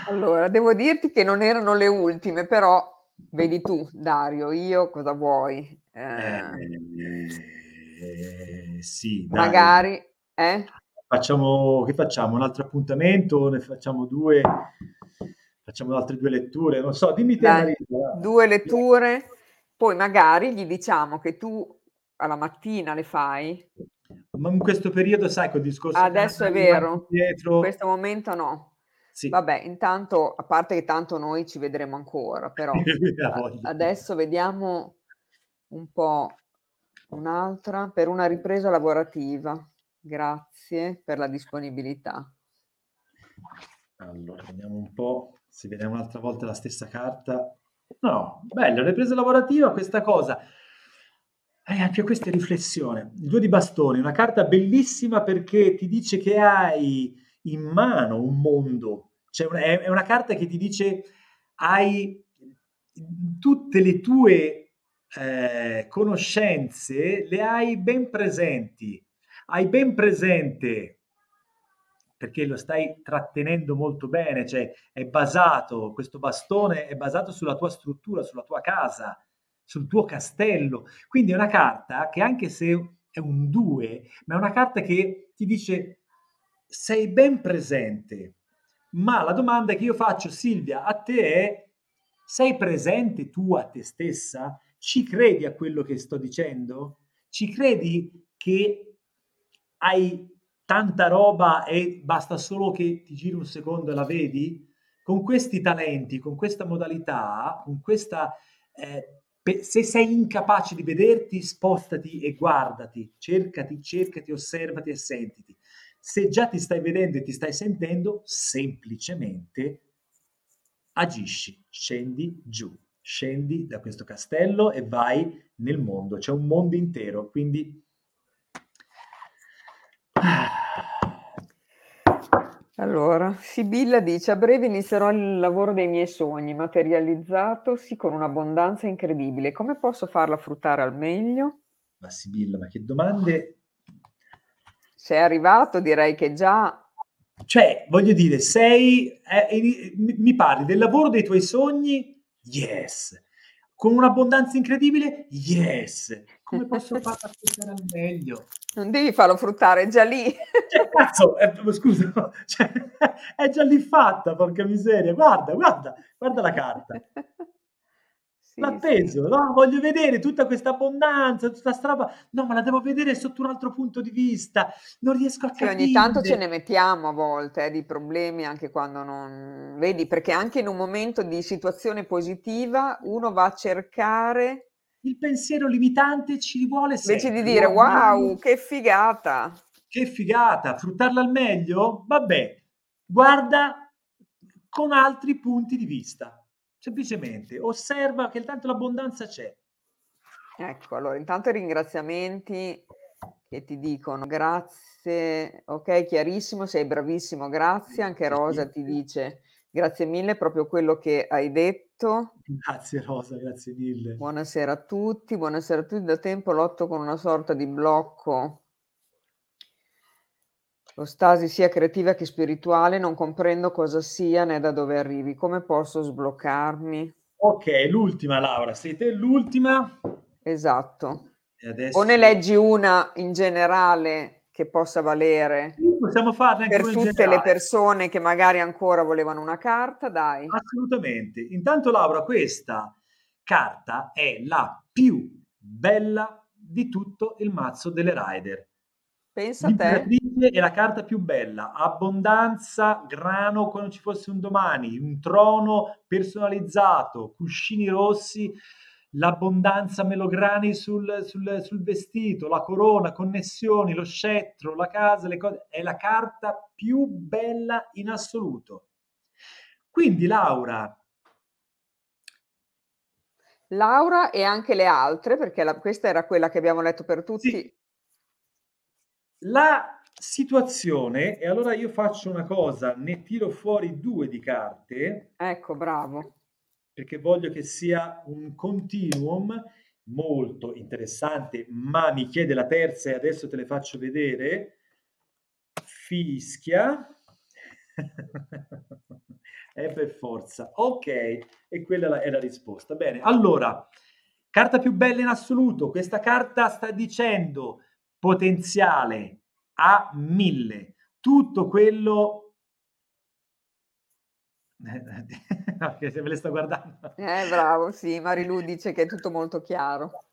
Allora, devo dirti che non erano le ultime, però vedi tu, Dario, io cosa vuoi? Eh, eh, eh, sì, Dario. Magari, eh? Facciamo, che facciamo? Un altro appuntamento? Ne facciamo due? Facciamo altre due letture? Non so, dimmi te, Dai, Marisa. Due letture, poi magari gli diciamo che tu alla mattina le fai. Ma in questo periodo sai che il discorso adesso è vero, dietro... in questo momento no, sì. Vabbè, intanto, a parte che tanto noi ci vedremo ancora, però adesso vediamo un po' un'altra per una ripresa lavorativa, grazie per la disponibilità. Allora vediamo un po' se vediamo un'altra volta la stessa carta. No, bella ripresa lavorativa questa cosa. Eh, anche questa è riflessione. Il due di bastoni, una carta bellissima perché ti dice che hai in mano un mondo. Cioè una, è una carta che ti dice hai tutte le tue eh, conoscenze, le hai ben presenti. Hai ben presente, perché lo stai trattenendo molto bene, cioè è basato, questo bastone è basato sulla tua struttura, sulla tua casa, sul tuo castello. Quindi è una carta che, anche se è un due, ma è una carta che ti dice sei ben presente. Ma la domanda che io faccio, Silvia, a te è: sei presente tu a te stessa? Ci credi a quello che sto dicendo? Ci credi che hai tanta roba e basta solo che ti giri un secondo e la vedi? Con questi talenti, con questa modalità, con questa... Eh, se sei incapace di vederti, spostati e guardati, cercati, cercati, osservati e sentiti. Se già ti stai vedendo e ti stai sentendo, semplicemente agisci, scendi giù, scendi da questo castello e vai nel mondo, c'è un mondo intero, quindi... Allora, Sibilla dice, a breve inizierò il lavoro dei miei sogni, materializzatosi con un'abbondanza incredibile. Come posso farla fruttare al meglio? Ma Sibilla, ma che domande... Sei arrivato, direi che già... Cioè, voglio dire, sei... Eh, mi parli del lavoro dei tuoi sogni? Yes. Con un'abbondanza incredibile? Yes. Come posso farla fruttare al meglio? Non devi farlo fruttare, è già lì. Cioè, cazzo, è, scusa, cioè, è già lì fatta, porca miseria. Guarda, guarda, guarda la carta. Sì, l'ha preso, sì. No? Voglio vedere tutta questa abbondanza, tutta strada. No, ma la devo vedere sotto un altro punto di vista. Non riesco a sì, capire. Ogni tanto ce ne mettiamo a volte eh, di problemi, anche quando non... Vedi, perché anche in un momento di situazione positiva uno va a cercare... Il pensiero limitante ci vuole sempre. Invece di dire, wow, che figata! Che figata! Fruttarla al meglio? Vabbè, guarda con altri punti di vista. Semplicemente, osserva che intanto l'abbondanza c'è. Ecco, allora, intanto i ringraziamenti che ti dicono grazie, ok, chiarissimo, sei bravissimo, grazie. Anche Rosa ti dice grazie mille, proprio quello che hai detto. Grazie Rosa, grazie mille. Buonasera a tutti, buonasera a tutti. Da tempo lotto con una sorta di blocco, l'ostasi sia creativa che spirituale, non comprendo cosa sia né da dove arrivi. Come posso sbloccarmi? Ok, l'ultima Laura, sei te l'ultima? Esatto. E adesso... O ne leggi una in generale che possa valere? Possiamo farne per tutte le persone che magari ancora volevano una carta, dai. Assolutamente. Intanto Laura, questa carta è la più bella di tutto il mazzo delle Rider. Pensa a te. È la carta più bella, abbondanza, grano come ci fosse un domani, un trono personalizzato, cuscini rossi, l'abbondanza melograni sul, sul, sul vestito, la corona, connessioni, lo scettro, la casa, le cose. È la carta più bella in assoluto. Quindi Laura Laura e anche le altre, perché la, questa era quella che abbiamo letto per tutti, sì. La situazione, e allora io faccio una cosa, ne tiro fuori due di carte, ecco, bravo, perché voglio che sia un continuum molto interessante, ma mi chiede la terza e adesso te le faccio vedere. Fischia. È per forza. Ok, e quella è la risposta. Bene, allora, carta più bella in assoluto. Questa carta sta dicendo potenziale a mille. Tutto quello... Che se me le sto guardando, eh, bravo, sì, Marilu dice che è tutto molto chiaro,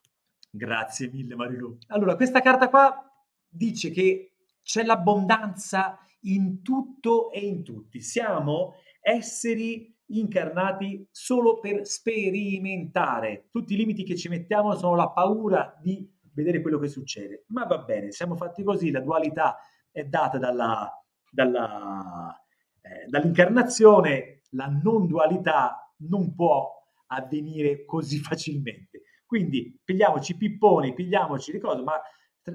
grazie mille Marilu. Allora, questa carta qua dice che c'è l'abbondanza in tutto e in tutti, siamo esseri incarnati solo per sperimentare, tutti i limiti che ci mettiamo sono la paura di vedere quello che succede, ma va bene, siamo fatti così, la dualità è data dalla, dalla eh, dall'incarnazione. La non dualità non può avvenire così facilmente. Quindi pigliamoci pipponi, pigliamoci le cose, ma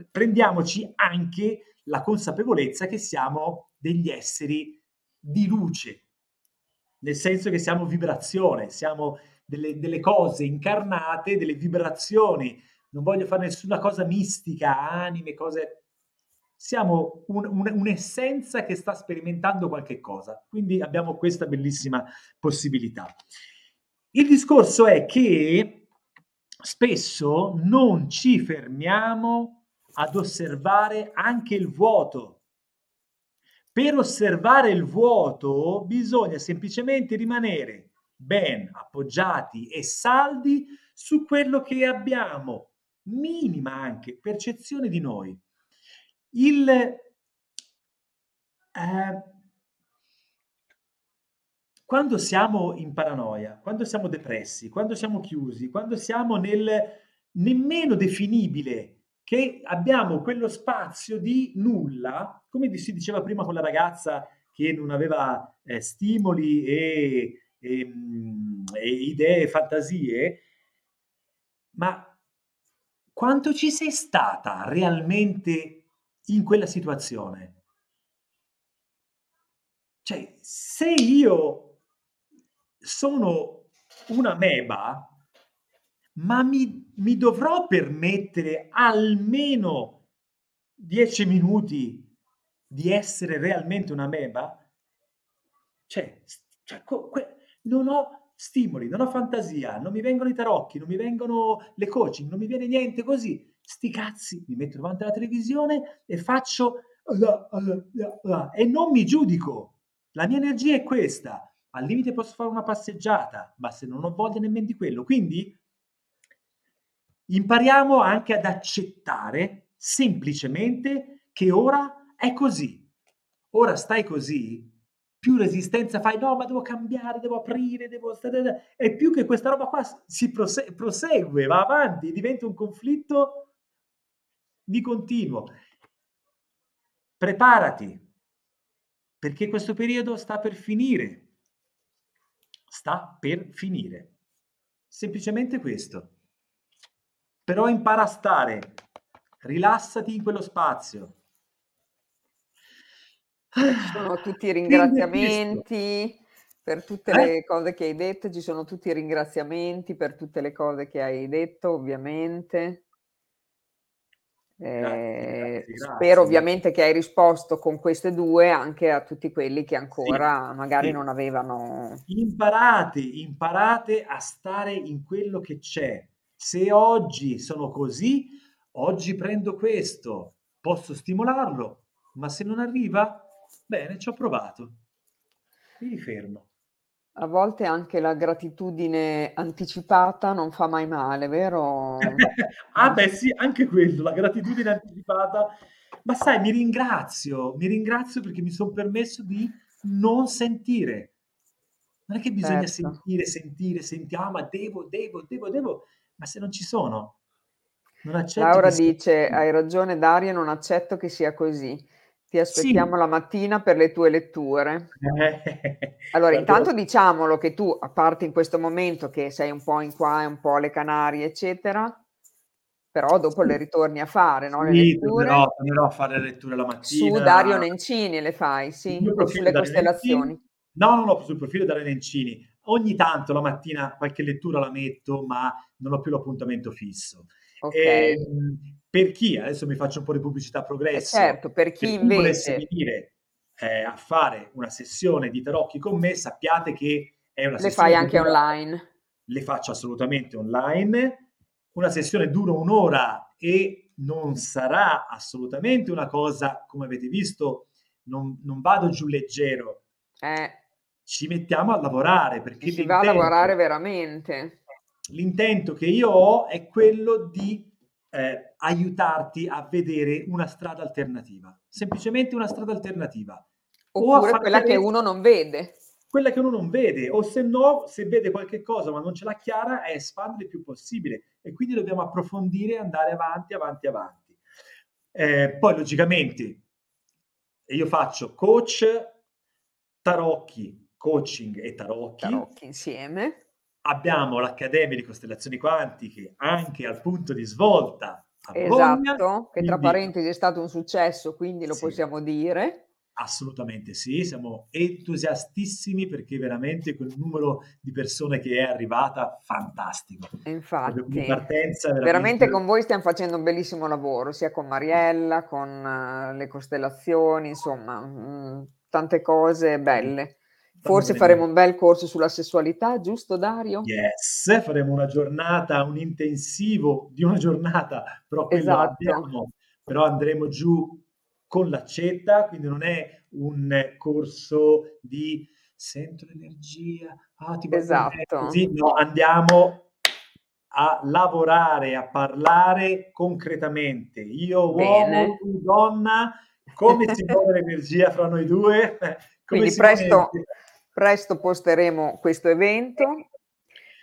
prendiamoci anche la consapevolezza che siamo degli esseri di luce, nel senso che siamo vibrazione, siamo delle, delle cose incarnate, delle vibrazioni. Non voglio fare nessuna cosa mistica, anime, cose... Siamo un, un, un'essenza che sta sperimentando qualche cosa, quindi abbiamo questa bellissima possibilità. Il discorso è che spesso non ci fermiamo ad osservare anche il vuoto. Per osservare il vuoto bisogna semplicemente rimanere ben appoggiati e saldi su quello che abbiamo, minima anche percezione di noi. Il, eh, quando siamo in paranoia, quando siamo depressi, quando siamo chiusi, quando siamo nel nemmeno definibile, che abbiamo quello spazio di nulla, come si diceva prima con la ragazza che non aveva eh, stimoli e e, e idee e fantasie, ma quanto ci sei stata realmente in quella situazione? Cioè, se io sono una meba, ma mi, mi dovrò permettere almeno dieci minuti di essere realmente una meba? Cioè, cioè que- non ho stimoli, non ho fantasia, non mi vengono i tarocchi, non mi vengono le coaching, non mi viene niente così. Sti cazzi, mi metto davanti alla televisione e faccio... e non mi giudico. La mia energia è questa. Al limite posso fare una passeggiata, ma se non ho voglia nemmeno di quello. Quindi impariamo anche ad accettare semplicemente che ora è così. Ora stai così, più resistenza fai. No, ma devo cambiare, devo aprire, devo... E più che questa roba qua si prose- prosegue, va avanti, diventa un conflitto di continuo. Preparati, perché questo periodo sta per finire. Sta per finire. Semplicemente questo. Però impara a stare. Rilassati in quello spazio. Ci sono tutti i ringraziamenti per tutte eh? le cose che hai detto. Ci sono tutti i ringraziamenti per tutte le cose che hai detto, ovviamente. Eh, grazie, grazie, spero grazie. Ovviamente che hai risposto con queste due anche a tutti quelli che ancora sì, magari sì. non avevano. Imparate, imparate a stare in quello che c'è. Se oggi sono così, oggi prendo questo, posso stimolarlo, ma se non arriva, bene, ci ho provato, mi fermo. A volte anche la gratitudine anticipata non fa mai male, vero? Ah beh sì, anche quello, la gratitudine anticipata. Ma sai, mi ringrazio, mi ringrazio perché mi sono permesso di non sentire. Non è che bisogna certo. sentire, sentire, sentire, ah ma devo, devo, devo, devo, ma se non ci sono, non accetto. Laura dice, sia... hai ragione Dario, non accetto che sia così. Ti aspettiamo sì. la mattina per le tue letture. Allora, intanto diciamolo che tu, a parte in questo momento che sei un po' in qua e un po' alle Canarie, eccetera, però dopo sì. le ritorni a fare, no? Le sì, letture. Però, però a fare le letture la mattina. Su Dario Nencini le fai, sì, sulle costellazioni. Nencini. No, no, no, sul profilo Dario Nencini. Ogni tanto la mattina qualche lettura la metto, ma non ho più l'appuntamento fisso. Ok. E, per chi, adesso mi faccio un po' di pubblicità progresso, eh certo, per chi, per chi invece volesse venire eh, a fare una sessione di tarocchi con me, sappiate che è una le sessione... Le fai anche dura, online? Le faccio assolutamente online. Una sessione dura un'ora e non sarà assolutamente una cosa, come avete visto, non, non vado giù leggero. Eh. Ci mettiamo a lavorare. Perché si va a lavorare veramente. L'intento che io ho è quello di Eh, aiutarti a vedere una strada alternativa, semplicemente una strada alternativa, oppure o quella che uno non vede quella che uno non vede o se no, se vede qualche cosa ma non ce l'ha chiara, è espandere il più possibile, e quindi dobbiamo approfondire e andare avanti, avanti, avanti. Eh, poi logicamente io faccio coach, tarocchi, coaching e tarocchi, tarocchi insieme. Abbiamo l'Accademia di Costellazioni Quantiche anche al punto di svolta a Bologna. Esatto, che tra quindi, parentesi è stato un successo, quindi lo sì, possiamo dire. Assolutamente sì, siamo entusiastissimi perché veramente quel numero di persone che è arrivata, fantastico. Infatti, in partenza, veramente... veramente con voi stiamo facendo un bellissimo lavoro, sia con Mariella, con le costellazioni, insomma, mh, tante cose belle. Forse faremo un bel corso sulla sessualità, giusto Dario? Yes, faremo una giornata, un intensivo di una giornata, però quello esatto. abbiamo, però andremo giù con l'accetta, quindi non è un corso di sento l'energia, ah, ti esatto. così, no, andiamo a lavorare, a parlare concretamente, io Bene. uomo, tu donna, come si muove l'energia fra noi due? Quindi presto... Presto posteremo questo evento,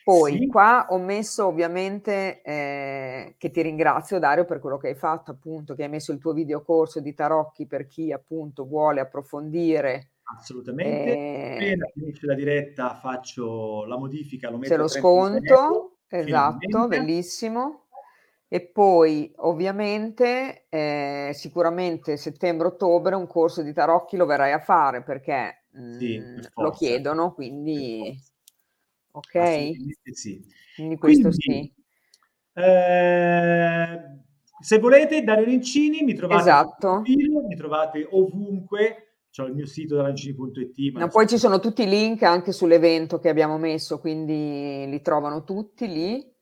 poi sì. qua ho messo ovviamente eh, che ti ringrazio Dario per quello che hai fatto, appunto, che hai messo il tuo videocorso di tarocchi per chi appunto vuole approfondire Assolutamente. E... appena finisce la diretta faccio la modifica, lo metto. C'è lo sconto, esatto, bellissimo. E poi ovviamente eh, sicuramente settembre-ottobre un corso di tarocchi lo verrai a fare perché mh, sì, per forza, lo chiedono, quindi ok? Sì. Quindi questo quindi, sì. Eh, se volete Dario Nencini mi trovate, esatto, film, mi trovate ovunque. C'ho il mio sito nencini punto it. Ma no, poi ci sono tutti i link anche sull'evento che abbiamo messo, quindi li trovano tutti lì.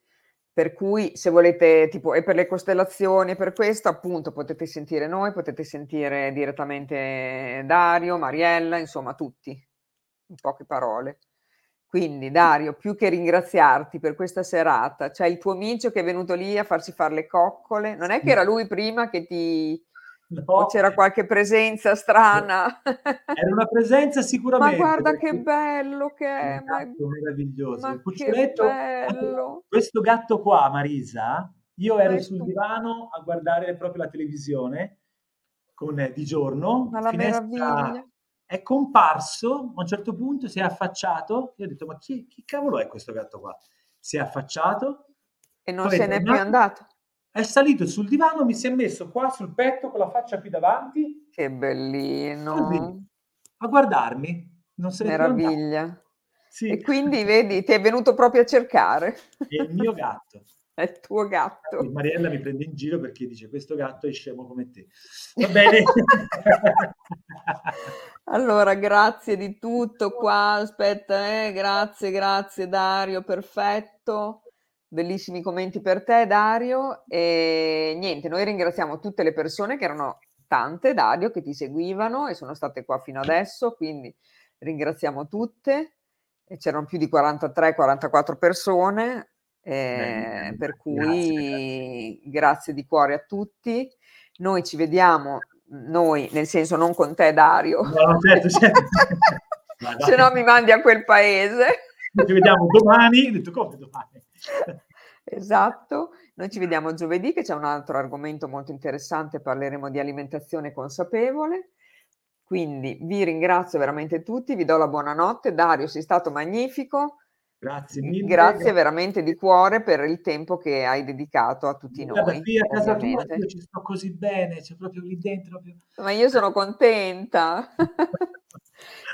Per cui se volete, tipo, e per le costellazioni, per questo, appunto, potete sentire noi, potete sentire direttamente Dario, Mariella, insomma tutti, in poche parole. Quindi Dario, più che ringraziarti per questa serata, c'è il tuo amico che è venuto lì a farsi fare le coccole, non è che era lui prima che ti... No. C'era qualche presenza strana, era una presenza sicuramente, ma guarda che bello che è, un gatto, ma... meraviglioso, ma il cuccioletto, bello. Questo gatto qua, Marisa, io ero questo... sul divano a guardare proprio la televisione con, di giorno, ma la finestra, meraviglia, è comparso a un certo punto, si è affacciato, io ho detto ma chi, chi cavolo è questo gatto qua, si è affacciato e non se n'è più andato. È salito sul divano, mi si è messo qua sul petto con la faccia qui davanti. Che bellino. Così, a guardarmi. Non se meraviglia. Sì. E quindi vedi, ti è venuto proprio a cercare. È il mio gatto. È il tuo gatto. E Mariella mi prende in giro perché dice questo gatto è scemo come te. Va bene. Allora, grazie di tutto qua. Aspetta, eh. grazie, grazie Dario, perfetto. Bellissimi commenti per te, Dario, e niente, noi ringraziamo tutte le persone che erano tante, Dario, che ti seguivano e sono state qua fino adesso, quindi ringraziamo tutte, e c'erano più di quarantatré quarantaquattro persone, eh, beh, per cui grazie, grazie di cuore a tutti, noi ci vediamo, noi nel senso non con te Dario, no, certo, certo. Se no mi mandi a quel paese. Ci vediamo domani, ho detto come domani? Esatto, noi ci vediamo giovedì che c'è un altro argomento molto interessante, parleremo di alimentazione consapevole, quindi vi ringrazio veramente tutti, vi do la buonanotte. Dario, sei stato magnifico, grazie mille, grazie veramente di cuore per il tempo che hai dedicato a tutti noi. Guarda, qui a casa tua io ci sto così bene, c'è proprio lì dentro proprio... ma io sono contenta.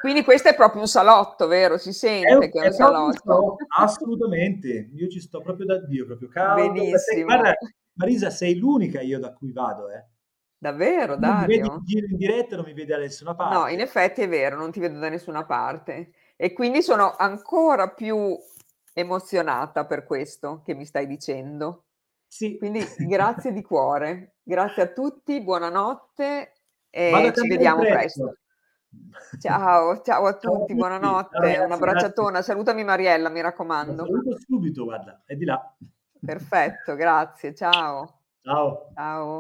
Quindi questo è proprio un salotto, vero? Si sente è, che è un è salotto. Assolutamente, io ci sto proprio da Dio, proprio caldo. Benissimo. Guarda, Marisa, sei l'unica io da cui vado, eh. Davvero, non Dario? Non mi vedi in, in diretta, non mi vedi da nessuna parte. No, in effetti è vero, non ti vedo da nessuna parte. E quindi sono ancora più emozionata per questo che mi stai dicendo. Sì. Quindi grazie di cuore. Grazie a tutti, buonanotte e ci vediamo presto. Ciao, ciao a tutti, ciao a tutti. Buonanotte, ragazzi, un abbracciatona, grazie. Salutami Mariella, mi raccomando. La saluto subito, guarda, è di là. Perfetto, grazie, ciao. Ciao. Ciao.